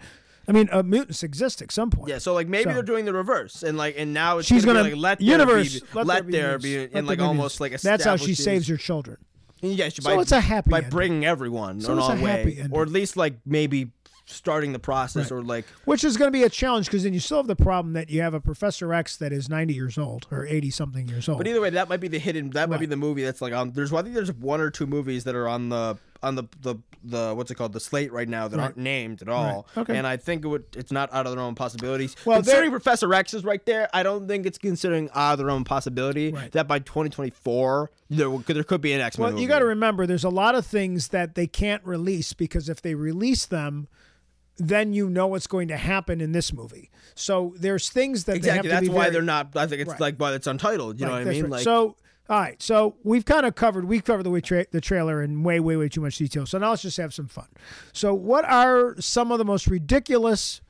I mean, uh, mutants exist at some point. Yeah, so like maybe so. They're doing the reverse, and like and now it's she's gonna, gonna be like let universe, there be, let, let there be, there be and like almost like that's how she saves her children. And yeah, she, so by, it's a happy by ending. Bringing everyone so in all way, or at least like maybe starting the process, right. or like which is going to be a challenge because then you still have the problem that you have a Professor X that is ninety years old or eighty something years old. But either way, that might be the hidden. That right. might be the movie that's like on. There's I think there's one or two movies that are on the on the the, the what's it called the slate right now that right. aren't named at all. Right. Okay. And I think it would, it's not out of their own possibilities. Well, considering Professor X is right there, I don't think it's considering out of their own possibility right. that by twenty twenty-four there there could be an X-Men. Well, movie. You got to remember, there's a lot of things that they can't release because if they release them. Then you know what's going to happen in this movie. So there's things that exactly they have to that's be why very... they're not. I think it's right. like why it's untitled. You right, know what I mean? Right. Like so. All right. So we've kind of covered. We covered the tra- the trailer in way, way, way too much detail. So now let's just have some fun. So what are some of the most ridiculous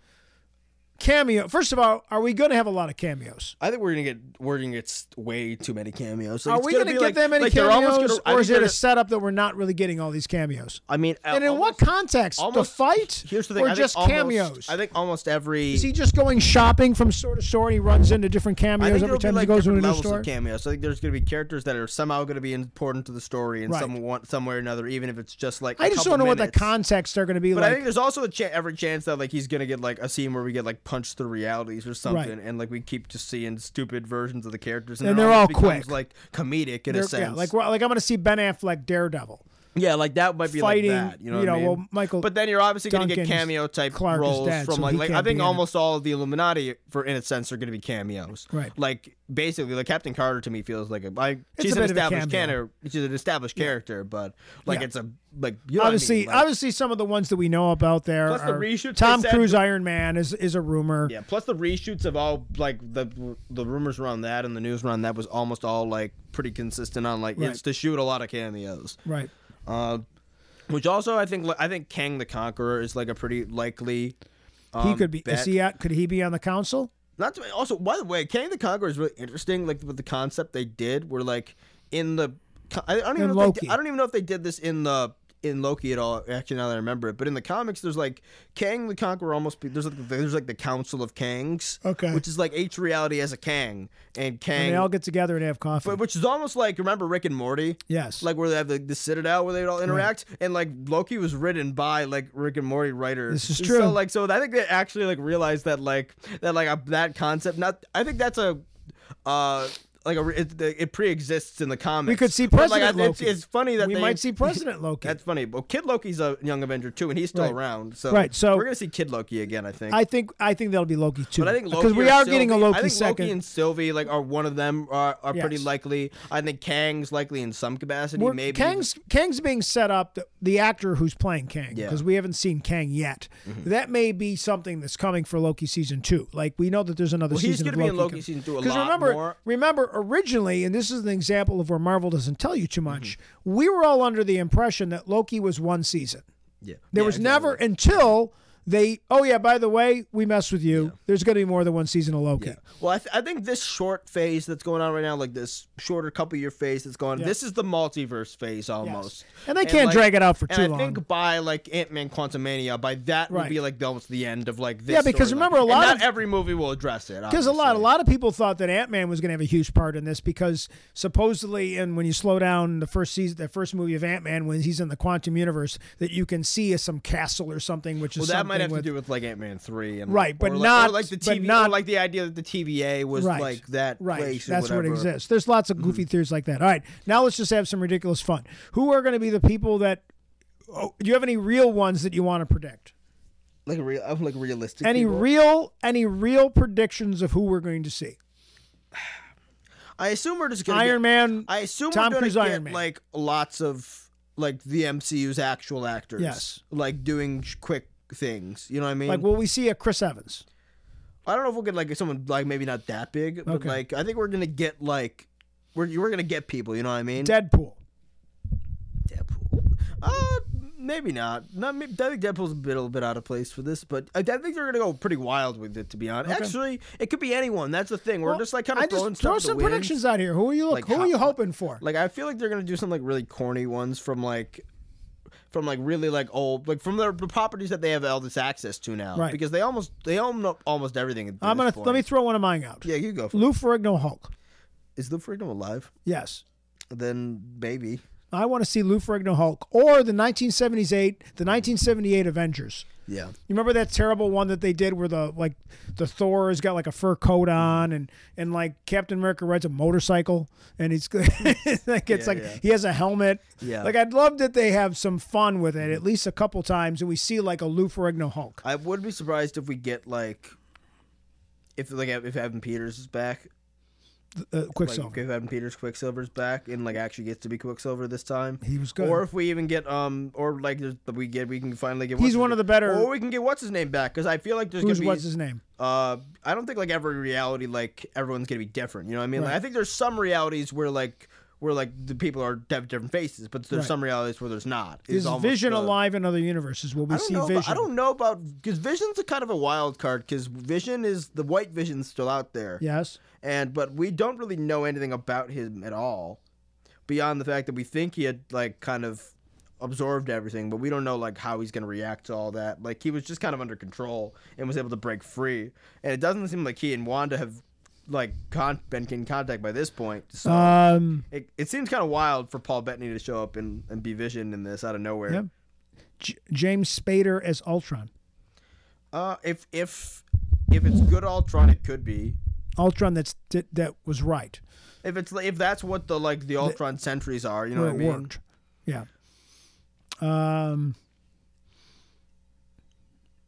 cameo? First of all, are we going to have a lot of cameos? I think we're going to get we're going to get way too many cameos. Like, are we going to get like, that many like cameos, gonna, or is it a setup that we're not really getting all these cameos? I mean, and almost, in what context? Almost, the fight, here's the thing, or I just almost, cameos? I think almost every is he just going shopping from store to store and he runs into different cameos every time like he goes to a new store? Cameos. I think there's going to be characters that are somehow going to be important to the story in right. some somewhere or another, even if it's just like I a just don't know minutes. What the contexts are going to be. But like. I think there's also a ch- every chance that like he's going to get like a scene where we get like. Punch the realities or something, right. and like we keep just seeing stupid versions of the characters, and, and they're all quick, like comedic in they're, a sense. Yeah, like like I'm gonna see Ben Affleck Daredevil. Yeah, like that might be fighting, like that. You know, you what know I mean? Well, Michael. But then you're obviously Duncan's, gonna get cameo type Clark roles dead, from so like, like I think almost all of the Illuminati, for in a sense, are gonna be cameos. Right. Like basically, like Captain Carter to me feels like a. Like, she's, a an a canter, she's an established yeah. character, but like yeah. it's a like you know obviously I mean? Like, obviously some of the ones that we know about there. Plus are the reshoots. Tom Cruise Iron Man is is a rumor. Yeah. Plus the reshoots of all like the the rumors around that and the news around that was almost all like pretty consistent on like right. it's to shoot a lot of cameos. Right. Uh, which also I think I think Kang the Conqueror is like a pretty likely. Um, he could be. Is he at, could he be on the council? Not to, also, by the way, Kang the Conqueror is really interesting. Like with the concept they did, where like in the I don't even know if they, I don't even know if they did this in the in Loki at all. Actually, now that I remember it, but in the comics, there's like Kang the Conqueror almost be, there's like, there's like the Council of Kangs, okay, which is like each reality has a Kang and Kang. And they all get together and have coffee, but, which is almost like remember Rick and Morty, yes, like where they have the, the Citadel where they all interact, right. and like Loki was written by like Rick and Morty writers. This is true. So like so I think they actually like realized that like that like a, that concept. Not I think that's a. uh Like a, it, it pre-exists in the comics. We could see President like, Loki. It's, it's funny that we they, might see President Loki. That's funny. Well, Kid Loki's a young Avenger too, and he's still right. around. So, right. so we're gonna see Kid Loki again. I think. I think. I think that'll be Loki too. But I think because we are Sylvie, getting a Loki I think second. Loki and Sylvie, like, are one of them are, are yes. pretty likely. I think Kang's likely in some capacity. We're, maybe Kang's Kang's being set up. The, the actor who's playing Kang, because yeah. we haven't seen Kang yet. Mm-hmm. That may be something that's coming for Loki season two. Like we know that there's another well, season. He's gonna of Loki be in Loki season two a lot remember, more. Remember. Originally, and this is an example of where Marvel doesn't tell you too much, mm-hmm. we were all under the impression that Loki was one season. Yeah, There yeah, was exactly. never until they, oh yeah, by the way, we messed with you. Yeah. There's going to be more than one season of Loki. Yeah. Well, I, th- I think this short phase that's going on right now, like this shorter couple year phase that's going on, yeah. this is the multiverse phase almost. Yes. And they can't and, like, drag it out for too and long. I think by like Ant-Man Quantumania, by that right. would be like almost the end of like this. Yeah, because remember line. a lot and of... Not every movie will address it. Because a lot, a lot of people thought that Ant-Man was going to have a huge part in this because supposedly, and when you slow down the first season, the first movie of Ant-Man when he's in the quantum universe, that you can see as some castle or something, which is well, that might have with, to do with like Ant-Man three and right, but like, not like the T V, not like the idea that the T V A was right, like that right. place. That's whatever. What exists. There's lots of goofy mm-hmm. theories like that. All right, now let's just have some ridiculous fun. Who are going to be the people that? Oh, do you have any real ones that you want to predict? Like real, I'm like realistic. Any people. real, any real predictions of who we're going to see? I assume we're just going to Iron get, Man. I assume Tom we're going to get Man. like lots of like the M C U's actual actors, yes, like doing quick things. You know what I mean? Like, will we see a Chris Evans? I don't know if we'll get like someone like maybe not that big, but okay. like I think we're gonna get like we're we're gonna get people. You know what I mean? Deadpool. Deadpool. Uh, maybe not. Not maybe, I think Deadpool's a bit, a bit out of place for this, but I, I think they're gonna go pretty wild with it. To be honest, okay. actually, it could be anyone. That's the thing. We're well, just like kind of I throwing just throw some wings. predictions out here. Who are you? Look, like, who how, are you hoping for? Like, I feel like they're gonna do some like really corny ones from like. From like really like old, like from the, the properties that they have all this access to now, right? Because they almost they own up almost everything. I'm gonna th- let me throw one of mine out. Yeah, you go. For Lou Ferrigno Hulk. Is Lou Ferrigno alive? Yes. Then maybe I want to see Lou Ferrigno Hulk or the nineteen seventy-eight Avengers. Yeah. You remember that terrible one that they did where the like the Thor has got like a fur coat on and, and like Captain America rides a motorcycle and he's like it's yeah, like yeah. he has a helmet. Yeah. Like I'd love that they have some fun with it at least a couple times and we see like a Lou Ferrigno Hulk. I would be surprised if we get like if like if Evan Peters is back. Uh, Quicksilver. Like if Evan Peters Quicksilver's back and like actually gets to be Quicksilver this time, he was good. Or if we even get um, or like we get, we can finally get. He's one of the better. Or we can get what's his name back because I feel like there's gonna be what's his name. Uh, I don't think like every reality like everyone's gonna be different. You know what I mean? Right. Like, I think there's some realities where like where like the people are have different faces, but there's right. some realities where there's not. It's is Vision uh, alive in other universes? Will we see Vision? About, I don't know about because Vision's a kind of a wild card because Vision is the white Vision's still out there. Yes. And but we don't really know anything about him at all, beyond the fact that we think he had like kind of absorbed everything, but we don't know like how he's gonna react to all that. Like he was just kind of under control and was able to break free, and it doesn't seem like he and Wanda have like con- been in contact by this point. So um, it it seems kind of wild for Paul Bettany to show up and, and be Vision in this out of nowhere. Yeah. J- James Spader as Ultron. Uh, if if if it's good Ultron, it could be. Ultron that's that was right. If it's if that's what the like the Ultron the, sentries are, you know what I mean? Worked. Yeah. Um.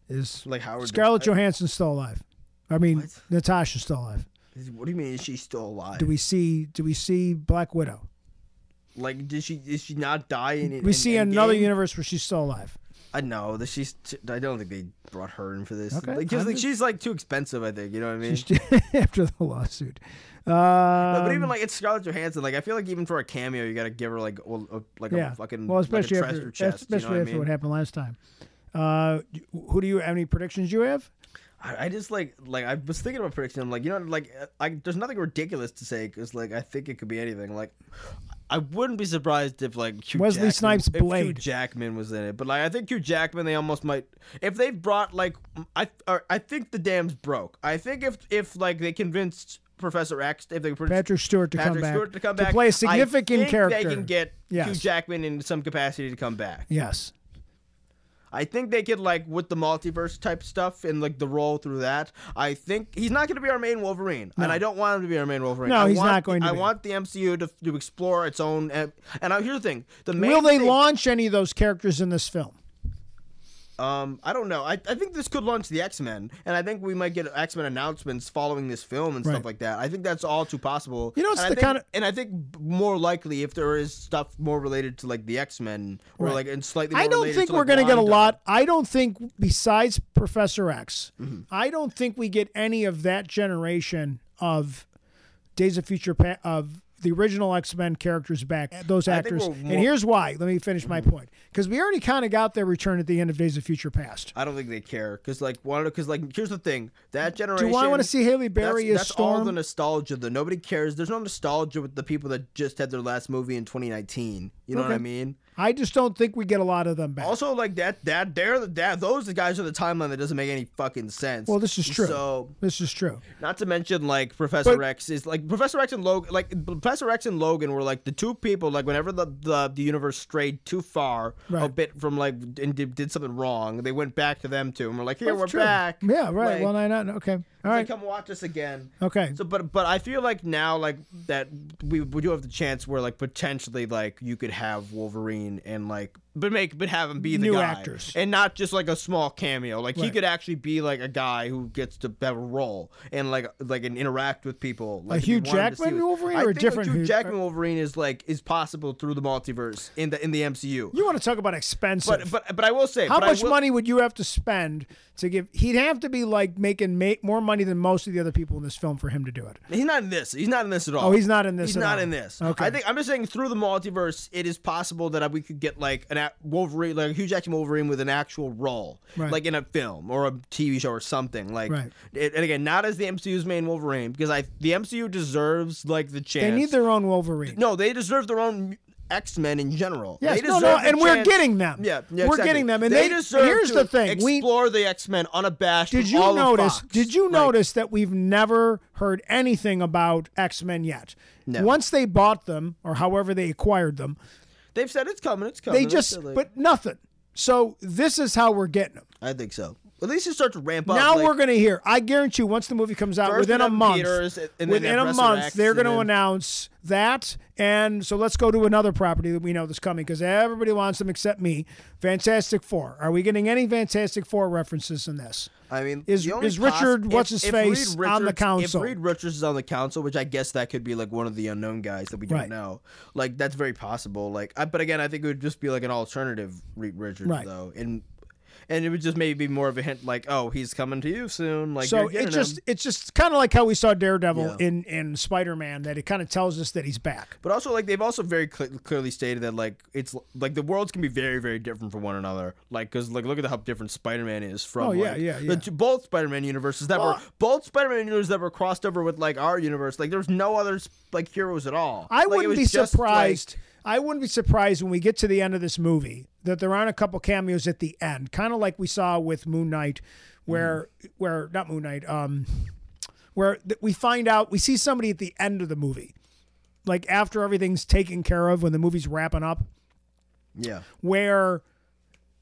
Is like Howard Scarlett doing, Johansson I, still alive? I mean, what? Natasha's still alive. What do you mean? Is she still alive? Do we see? Do we see Black Widow? Like, did she? Did she not die? In, in we see in another game? universe where she's still alive. I know that she's. T- I don't think they brought her in for this. Okay. Like, just, like, she's like too expensive. I think you know what I mean. She's, after the lawsuit, um, no, but even like it's Scarlett Johansson. Like I feel like even for a cameo, you got to give her like a, like yeah. a fucking well, especially like a after, chest, especially you know what after I mean? What happened last time. Uh, who do you have any predictions? You have? I, I just like like I was thinking about predictions. I'm like you know like I, there's nothing ridiculous to say because like I think it could be anything like. I wouldn't be surprised if like Hugh Wesley Jackman, Snipes Blade Hugh Jackman was in it, but like I think Hugh Jackman they almost might if they brought like I or, I think the dam's broke. I think if if like they convinced Professor X if they Patrick Stewart to Patrick come Stewart back to come back to play a significant I think character, they can get yes. Hugh Jackman in some capacity to come back. Yes. I think they could, like, with the multiverse type stuff and, like, the role through that, I think he's not going to be our main Wolverine. No. And I don't want him to be our main Wolverine. No, I he's want, not going to I be. I want the M C U to, to explore its own. And, and here's the thing. The main Will they thing, launch any of those characters in this film? Um, I don't know. I, I think this could launch the X-Men. And I think we might get X-Men announcements following this film and right. stuff like that. I think that's all too possible. You know, it's and the I think, kind of... And I think more likely if there is stuff more related to, like, the X-Men or, right. like, and slightly more I don't think to, we're like, going to get a lot... I don't think, besides Professor X, mm-hmm. I don't think we get any of that generation of Days of Future... Pa- of the original X-Men characters back, those actors. More... And here's why. Let me finish my point. Because we already kind of got their return at the end of Days of Future Past. I don't think they care. Because, like, one, cause like, here's the thing. That generation... Do I want to see Haley Berry as Storm? That's all the nostalgia, though. Nobody cares. There's no nostalgia with the people that just had their last movie in twenty nineteen. You know okay. what I mean? I just don't think we get a lot of them back. Also, like, that, that, they're the, that, those guys are the timeline that doesn't make any fucking sense. Well, this is true. So this is true. Not to mention, like, Professor but, X is, like, Professor X and Logan, like, Professor X and Logan were, like, the two people, like, whenever the, the, the universe strayed too far right. a bit from, like, and did, did something wrong, they went back to them, too, and were like, here, That's we're true. back. Yeah, right. Like, well, I not, okay. All right. Come watch us again. Okay. So, but, but I feel like now, like, that we, we do have the chance where, like, potentially, like, you could have Wolverine and like but make but have him be the new guy actors. And not just like a small cameo, like right. he could actually be like a guy who gets to have a role and like like and interact with people, like a Hugh Jackman Wolverine or a different Hugh Jackman Wolverine is like is possible through the multiverse in the in the M C U. You want to talk about expensive, but but, but I will say how much will... money would you have to spend to give he'd have to be like making make more money than most of the other people in this film for him to do it. He's not in this he's not in this at all. Oh, he's not in this he's at not all. in this okay. I think I'm just saying through the multiverse it is possible that we could get like an Wolverine, like a Hugh Jackman Wolverine with an actual role, right. like in a film or a T V show or something. Like, right. it, and again, not as the M C U's main Wolverine, because I the M C U deserves like the chance. They need their own Wolverine. No, they deserve their own X-Men in general. Yes, they no, no, and we're chance. getting them. Yeah, yeah we're exactly. getting them, and they, they deserve. Here's to the thing: explore we, the X-Men unabashed. Did you all notice? Of Fox. Did you notice like, that we've never heard anything about X-Men yet? No. Once they bought them, or however they acquired them. They've said it's coming, it's coming. They just, but nothing. So this is how we're getting them. I think so. At least it starts to ramp up. Now like, we're going to hear. I guarantee you, once the movie comes out, within a month, Peters, within a month, they're going to announce that. And so let's go to another property that we know that's coming because everybody wants them except me. Fantastic Four. Are we getting any Fantastic Four references in this? I mean, is is Richard poss- what's his if, face if Richards, on the council? If Reed Richards is on the council, which I guess that could be like one of the unknown guys that we don't right. know. Like that's very possible. Like, I, but again, I think it would just be like an alternative Reed Richards right. though, and and it would just maybe be more of a hint, like, oh, he's coming to you soon. Like, so it just him. it's just kind of like how we saw Daredevil yeah. in in Spider-Man, that it kind of tells us that he's back. But also, like, they've also very cl- clearly stated that like it's like the worlds can be very very different from one another. Like, because like look at how different Spider-Man is from. Oh yeah, like, yeah, yeah. The, both Spider-Man universes that well, were both Spider-Man universes that were crossed over with like our universe. Like, there's no other like heroes at all. I like, wouldn't be just, surprised. Like, I wouldn't be surprised when we get to the end of this movie that there aren't a couple cameos at the end, kind of like we saw with Moon Knight, where mm. where not Moon Knight, um, where th- we find out we see somebody at the end of the movie, like after everything's taken care of when the movie's wrapping up. Yeah, where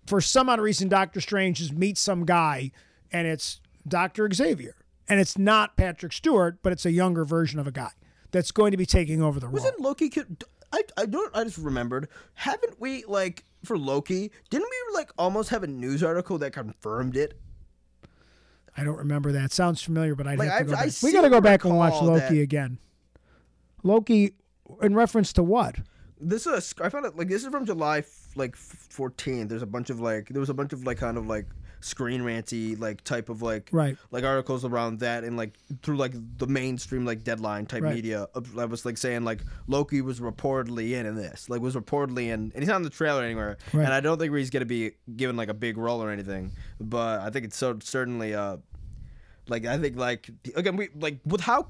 for some odd reason Doctor Strange just meets some guy, and it's Doctor Xavier, and it's not Patrick Stewart, but it's a younger version of a guy that's going to be taking over the role. Wasn't Loki? Could- I, I don't. I just remembered. Haven't we like for Loki? Didn't we like almost have a news article that confirmed it? I don't remember that. Sounds familiar, but I'd like, have to go I, back. I we got to go back and watch Loki that. again. Loki, in reference to what? This is I found it like this is from July like fourteenth. There's a bunch of like there was a bunch of like kind of like. Screen ranty like type of like right. like articles around that and like through like the mainstream like Deadline type right. media. I was like saying like Loki was reportedly in in this like was reportedly in and he's not in the trailer anywhere right. and I don't think he's gonna be given like a big role or anything, but I think it's so certainly uh like I think like again we like with how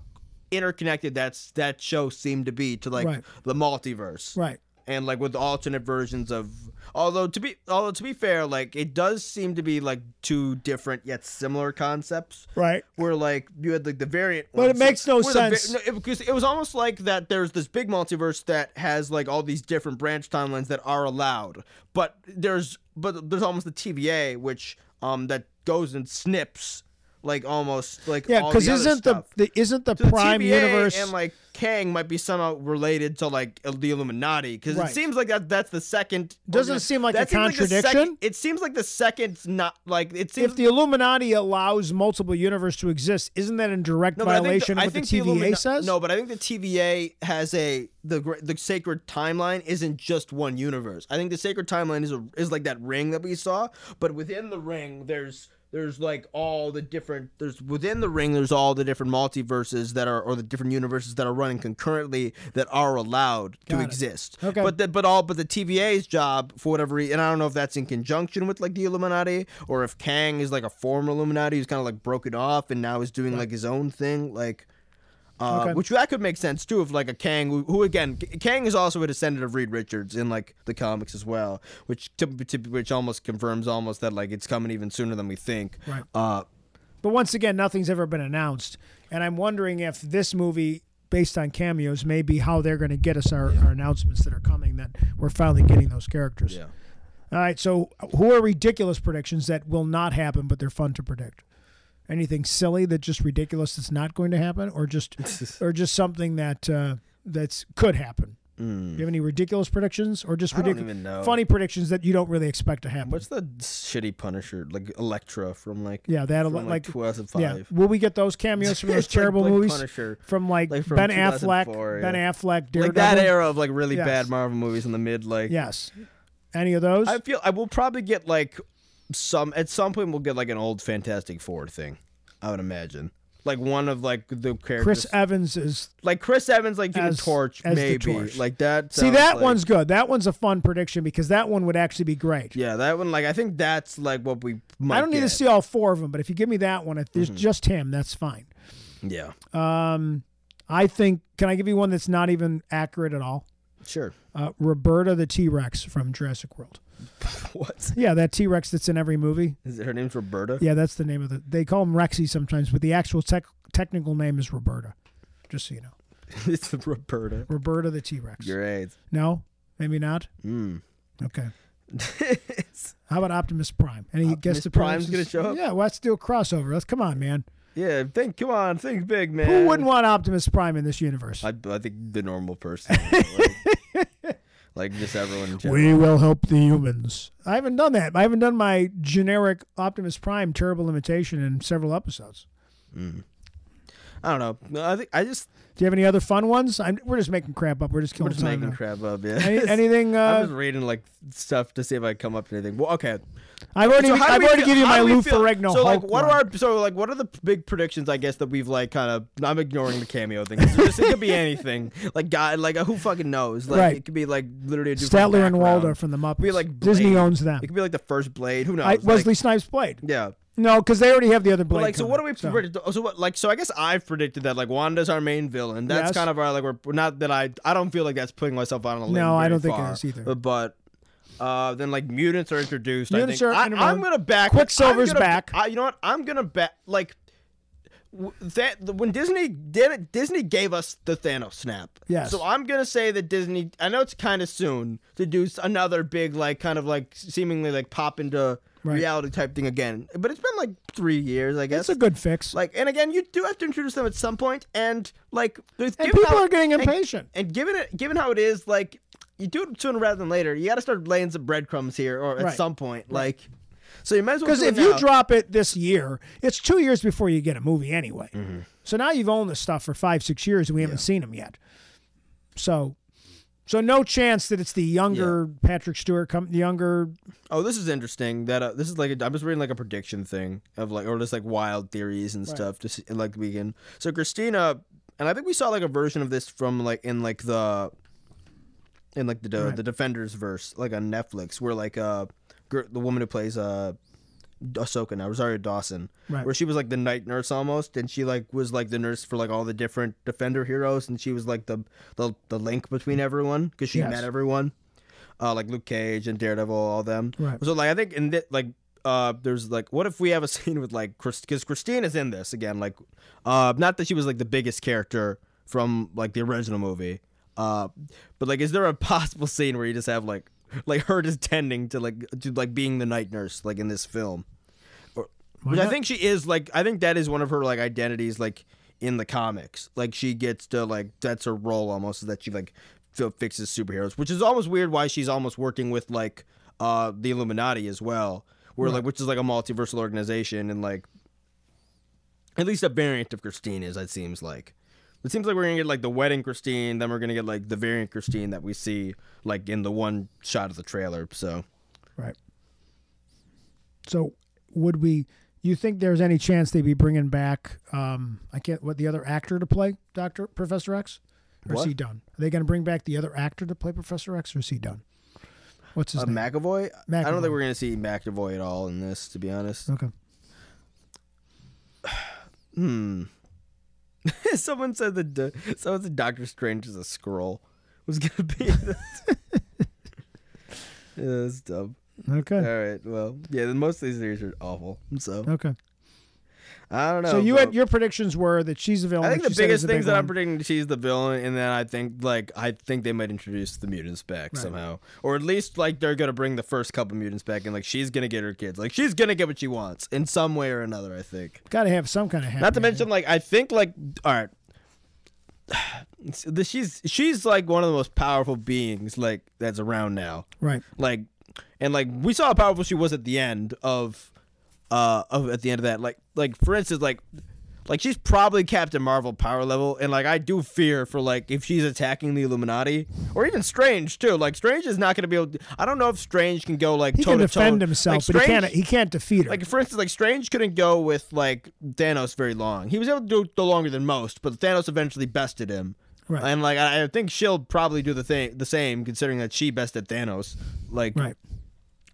interconnected that's that show seemed to be to like right. the multiverse right. And like with alternate versions of, although to be although to be fair, like it does seem to be like two different yet similar concepts, right? Where like you had like the variant, but ones, it makes no sense because no, it, it was almost like that. There's this big multiverse that has like all these different branch timelines that are allowed, but there's but there's almost the T V A which um that goes and snips. Like almost like yeah, because isn't the, the isn't the so prime the T V A universe and like Kang might be somehow related to like the Illuminati because right. it seems like that that's the second doesn't it seem like a contradiction. Like second, it seems like the second not like it seems if the Illuminati allows multiple universe to exist, isn't that in direct no, violation the, of what the T V A the Illumi- says? No, but I think the T V A has a the the sacred timeline isn't just one universe. I think the sacred timeline is a, is like that ring that we saw, but within the ring there's. There's like all the different, there's within the ring, there's all the different multiverses that are, or the different universes that are running concurrently that are allowed Got to it. exist. Okay. But the, but all, but the T V A's job for whatever reason, and I don't know if that's in conjunction with like the Illuminati or if Kang is like a former Illuminati who's kind of like broken off and now is doing right. like his own thing. Like, uh, okay. which that could make sense too of like a Kang who, who again, Kang is also a descendant of Reed Richards in like the comics as well, which to, to, which almost confirms almost that like it's coming even sooner than we think. Right. Uh, but once again, nothing's ever been announced, and I'm wondering if this movie, based on cameos, may be how they're going to get us our, yeah. our announcements that are coming, that we're finally getting those characters. Yeah. All right. So, who are ridiculous predictions that will not happen, but they're fun to predict? Anything silly that just ridiculous that's not going to happen, or just or just something that uh, that's could happen. Mm. You have any ridiculous predictions, or just ridiculous funny predictions that you don't really expect to happen? What's the shitty Punisher, like Elektra from like yeah that from, like, like two thousand five? Yeah, will we get those cameos from those terrible like movies Punisher. from like, like from Ben Affleck, yeah. Ben Affleck, Daredevil? Like that era of like really yes. bad Marvel movies in the mid like yes, any of those? I feel I will probably get like. Some at some point we'll get like an old Fantastic Four thing, I would imagine. Like one of like the characters. Chris Evans is like Chris Evans, like as, the Torch, maybe the Torch. Like that. See, that like, one's good. That one's a fun prediction because that one would actually be great. Yeah, that one. Like I think that's like what we. might I don't get. need to see all four of them, but if you give me that one, if there's mm-hmm. just him, that's fine. Yeah. Um, I think. Can I give you one that's not even accurate at all? Sure. Uh, Roberta the T-Rex from Jurassic World. What? Yeah, that T-Rex that's in every movie. Is it, her name's Roberta? Yeah, that's the name of the... They call him Rexy sometimes, but the actual tech, technical name is Roberta, just so you know. It's Roberta. Roberta the T-Rex. You're right. No? Maybe not? Mm. Okay. How about Optimus Prime? Any guess the Prime's going to show up? Yeah, well, let's do a crossover. Let's, come on, man. Yeah, think. Come on, think big, man. Who wouldn't want Optimus Prime in this universe? I, I think the normal person. Like, like just everyone in general. We will help the humans. I haven't done that. I haven't done my generic Optimus Prime terrible imitation in several episodes. Mm. I don't know. I think I just. Do you have any other fun ones? I'm, we're just making crap up. We're just killing time. We're just making now. crap up. Yeah. Any, anything? Uh, I'm just reading like stuff to see if I come up with anything. Well, okay. I've already, so I've already given you my Lou Ferrigno. So Hulk like, what are our, so like, what are the big predictions? I guess that we've like kind of. I'm ignoring the cameo thing. It's just, it could be anything. Like God, like who fucking knows? Like right. It could be like literally a Statler and Waldorf from the Muppets. Be like Blade. Disney owns them. It could be like the first Blade. Who knows? I, Wesley like, Snipes Blade. Yeah. No, because they already have the other Blade. Like, so what are we? So. Pre- so what? Like, so I guess I've predicted that like Wanda's our main villain. That's yes. kind of our like we're not that I I don't feel like that's putting myself out on a limb. No, I don't far. think it is either. But uh, then like mutants are introduced. Mutants I think. Are. I, I'm gonna back. Quicksilver's gonna, back. I, you know what? I'm gonna back like. That when Disney did it, Disney gave us the Thanos snap. Yes. So I'm gonna say that Disney. I know it's kind of soon to do another big like kind of like seemingly like pop into right. reality type thing again, but it's been like three years. I guess it's a good fix. Like, and again, you do have to introduce them at some point, and like, and people how, are getting impatient. And, and given it, given how it is, like, you do it sooner rather than later. You got to start laying some breadcrumbs here, or at right. some point, right. like. So you might as well because if now. you drop it this year, it's two years before you get a movie anyway. Mm-hmm. So now you've owned this stuff for five, six years, and we haven't yeah. seen them yet. So, so no chance that it's the younger yeah. Patrick Stewart, com- the younger. Oh, this is interesting. That uh, this is like a, I'm just reading like a prediction thing of like or just like wild theories and right. stuff. Just like the weekend. So Christina, and I think we saw like a version of this from like in like the, in like the the, right. the Defenders verse, like on Netflix, where like uh. the woman who plays uh, Ahsoka now, Rosario Dawson, right. where she was like the night nurse almost, and she like was like the nurse for like all the different Defender heroes, and she was like the the, the link between everyone because she yes. met everyone, uh, like Luke Cage and Daredevil, all them. Right. So like I think in th- like uh, there's like what if we have a scene with like because Chris- Christine is in this again, like uh, not that she was like the biggest character from like the original movie, uh, but like is there a possible scene where you just have like. Like her just tending to like to like being the night nurse like in this film, or, which I think she is like I think that is one of her like identities like in the comics like she gets to like that's her role almost is that she like f- fixes superheroes, which is almost weird why she's almost working with like uh the Illuminati as well, where right. like which is like a multiversal organization and like at least a variant of Christine is it seems like. It seems like we're going to get, like, the wedding Christine, then we're going to get, like, the variant Christine that we see, like, in the one shot of the trailer, so. Right. So, would we you think there's any chance they'd be bringing back, um, I can't, what, the other actor to play Doctor Professor X? Or what? Is he done? Are they going to bring back the other actor to play Professor X, or is he done? What's his uh, name? McAvoy? McAvoy? I don't think we're going to see McAvoy at all in this, to be honest. Okay. hmm. Someone said that someone said Doctor Strange is a Skrull. Was going to be that. Yeah, that's dumb. Okay. All right. Well, yeah, most of these theories are awful. So. Okay. I don't know. So you had, your predictions were that she's the villain. I think the biggest things that I'm predicting, she's the villain, and then I think like I think they might introduce the mutants back somehow, or at least like they're gonna bring the first couple mutants back, and like she's gonna get her kids, like she's gonna get what she wants in some way or another. I think. Gotta have some kind of happy. Not to mention, like I think like all right, she's she's like one of the most powerful beings like that's around now. Right. Like, and like we saw how powerful she was at the end of. Uh, of, at the end of that, like, like for instance, like, like she's probably Captain Marvel power level, and like I do fear for like if she's attacking the Illuminati or even Strange too. Like Strange is not going to be able to, I don't know if Strange can go like he toe can to defend toe. himself, like, Strange, but he can't he can't defeat her. Like for instance, like Strange couldn't go with like Thanos very long. He was able to do it longer than most, but Thanos eventually bested him. Right. And like I, I think she'll probably do the thing the same, considering that she bested Thanos. Like. Right.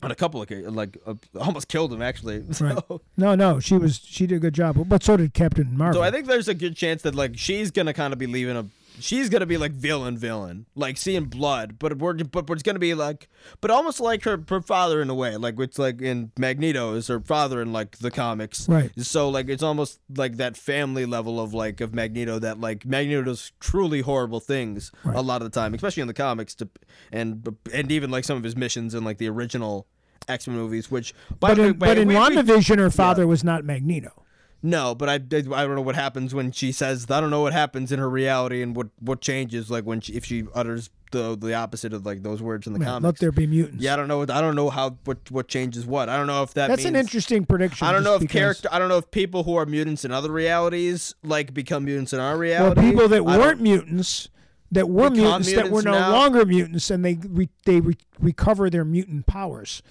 On a couple of like uh, almost killed him actually. So. Right. No, no, she was she did a good job, but so did Captain Marvel. So I think there's a good chance that like she's gonna kind of be leaving a, she's gonna be like villain, villain, like seeing blood, but we're but it's gonna be like, but almost like her, her father in a way, like it's like in Magneto is her father in like the comics, right? So like it's almost like that family level of like of Magneto that like Magneto does truly horrible things right. a lot of the time, especially in the comics, to and and even like some of his missions in like the original X-Men movies, which by but in, way, but in we, WandaVision, we, her father yeah. was not Magneto. No, but I, I don't know what happens when she says, I don't know what happens in her reality and what, what changes like when she, if she utters the the opposite of like those words in the yeah, comics. Let there be mutants. Yeah, I don't know. I don't know how what what changes what. I don't know if that. That's means, an interesting prediction. I don't know if because... character. I don't know if people who are mutants in other realities like become mutants in our reality. Well, people that I weren't mutants. That were mutants, mutants that were no now. longer mutants, and they re- they re- recover their mutant powers.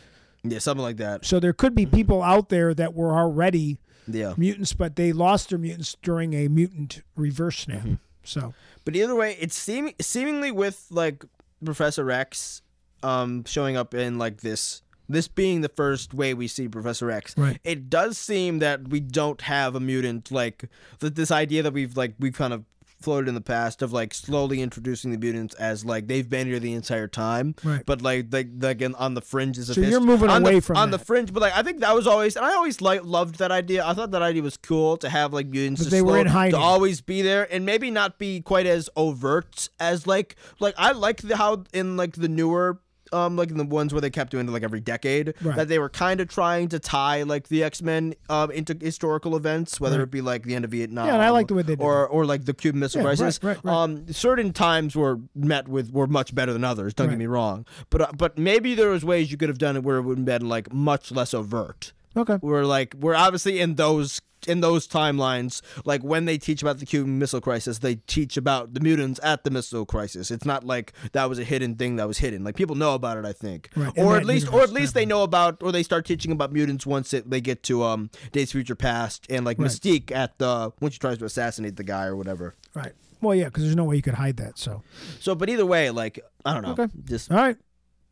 Yeah, something like that. So there could be people out there that were already yeah. mutants, but they lost their mutants during a mutant reverse snap. Mm-hmm. So, but either way, it's seem- seemingly with like Professor X um, showing up in like this. This being the first way we see Professor X, right. It does seem that we don't have a mutant like that. This idea that we've like we've kind of. floated in the past of like slowly introducing the mutants as like they've been here the entire time, right. but like like like on the fringes of so history. You're moving on away the, from on that. the fringe, but like I think that was always and I always like loved that idea. I thought that idea was cool to have like mutants just to always be there and maybe not be quite as overt as like like I like the how in like the newer. Um, like in the ones where they kept doing it like every decade, right. that they were kind of trying to tie like the X-Men um, into historical events, whether right. it be like the end of Vietnam, yeah, and I like the way they did or, or like the Cuban Missile yeah, Crisis. Right, right, right. Um, certain times were met with were much better than others. Don't right. get me wrong, but uh, but maybe there was ways you could have done it where it would have been like much less overt. Okay, we're like we're obviously in those. in those timelines, like when they teach about the Cuban Missile Crisis, they teach about the mutants at the Missile Crisis. It's not like that was a hidden thing that was hidden. Like people know about it, I think, right. or at least, or at least they know about, or they start teaching about mutants once it, they get to um, Days of Future Past and like right. Mystique at the when she tries to assassinate the guy or whatever. Right. Well, yeah, because there's no way you could hide that. So. So, but either way, like I don't know. Okay. Just all right.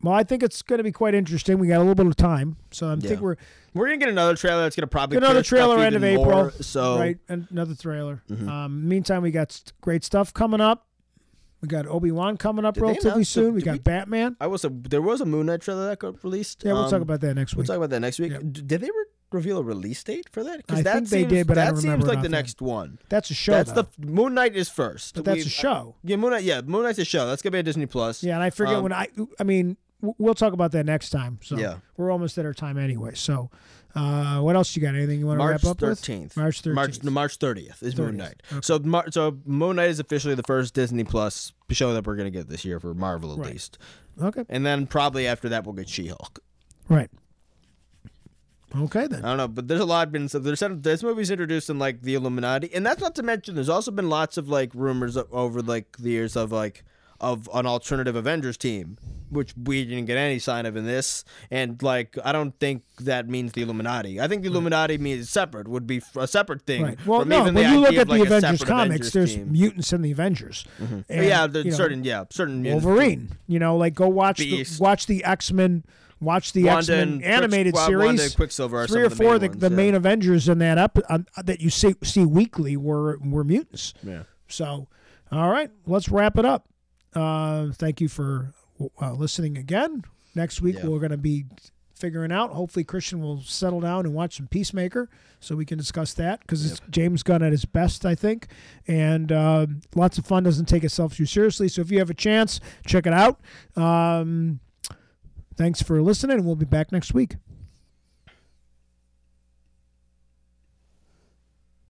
Well, I think it's going to be quite interesting. We got a little bit of time, so I yeah. think we're we're going to get another trailer. That's going to probably get another trailer end of April. More, so right, another trailer. Mm-hmm. Um, meantime, we got great stuff coming up. We got Obi-Wan coming up did relatively soon. The, we got we, Batman. I was a, there was a Moon Knight trailer that got released. Yeah, we'll um, talk about that next week. We'll talk about that next week. Yeah. Did they re- reveal a release date for that? I that think seems, they did, but I don't remember. That seems like the next one. That's a show. That's though. the Moon Knight is first, but that's we, a show. I, yeah, Moon Knight. Yeah, Moon Knight's a show. That's gonna be a Disney Plus. Yeah, and I forget um, when I. I mean. We'll talk about that next time. So yeah. We're almost at our time anyway. So uh, what else you got? Anything you want to wrap up thirteenth. with? March thirteenth. March, no, March thirtieth is thirtieth. Moon Knight. Okay. So Mar- so Moon Knight is officially the first Disney Plus show that we're going to get this year for Marvel at right. least. Okay. And then probably after that we'll get She-Hulk. Right. Okay then. I don't know, but there's a lot been so there's there's movies introduced in like the Illuminati, and that's not to mention there's also been lots of like rumors over like the years of like of an alternative Avengers team which we didn't get any sign of in this. And, like, I don't think that means the Illuminati. I think the Illuminati means separate, would be a separate thing. Right. Well, from no, even when the you look at the like Avengers comics, Avengers there's team. mutants in the Avengers. Mm-hmm. And, yeah, there's you know, certain, yeah, certain mutants. Wolverine, you know, like, go watch the, watch the X-Men. Watch the X-Men animated Wanda, series. Wanda, Quicksilver are Three or four of the, main, the, ones, the yeah. main Avengers in that up um, that you see see weekly were were mutants. Yeah. So, all right, let's wrap it up. Uh, thank you for uh, listening again. Next week yeah. we're going to be figuring out. Hopefully, Christian will settle down and watch some Peacemaker, so we can discuss that because yep. it's James Gunn at his best, I think. And uh, lots of fun. Doesn't take itself too seriously. So if you have a chance, check it out. Um, Thanks for listening, and we'll be back next week.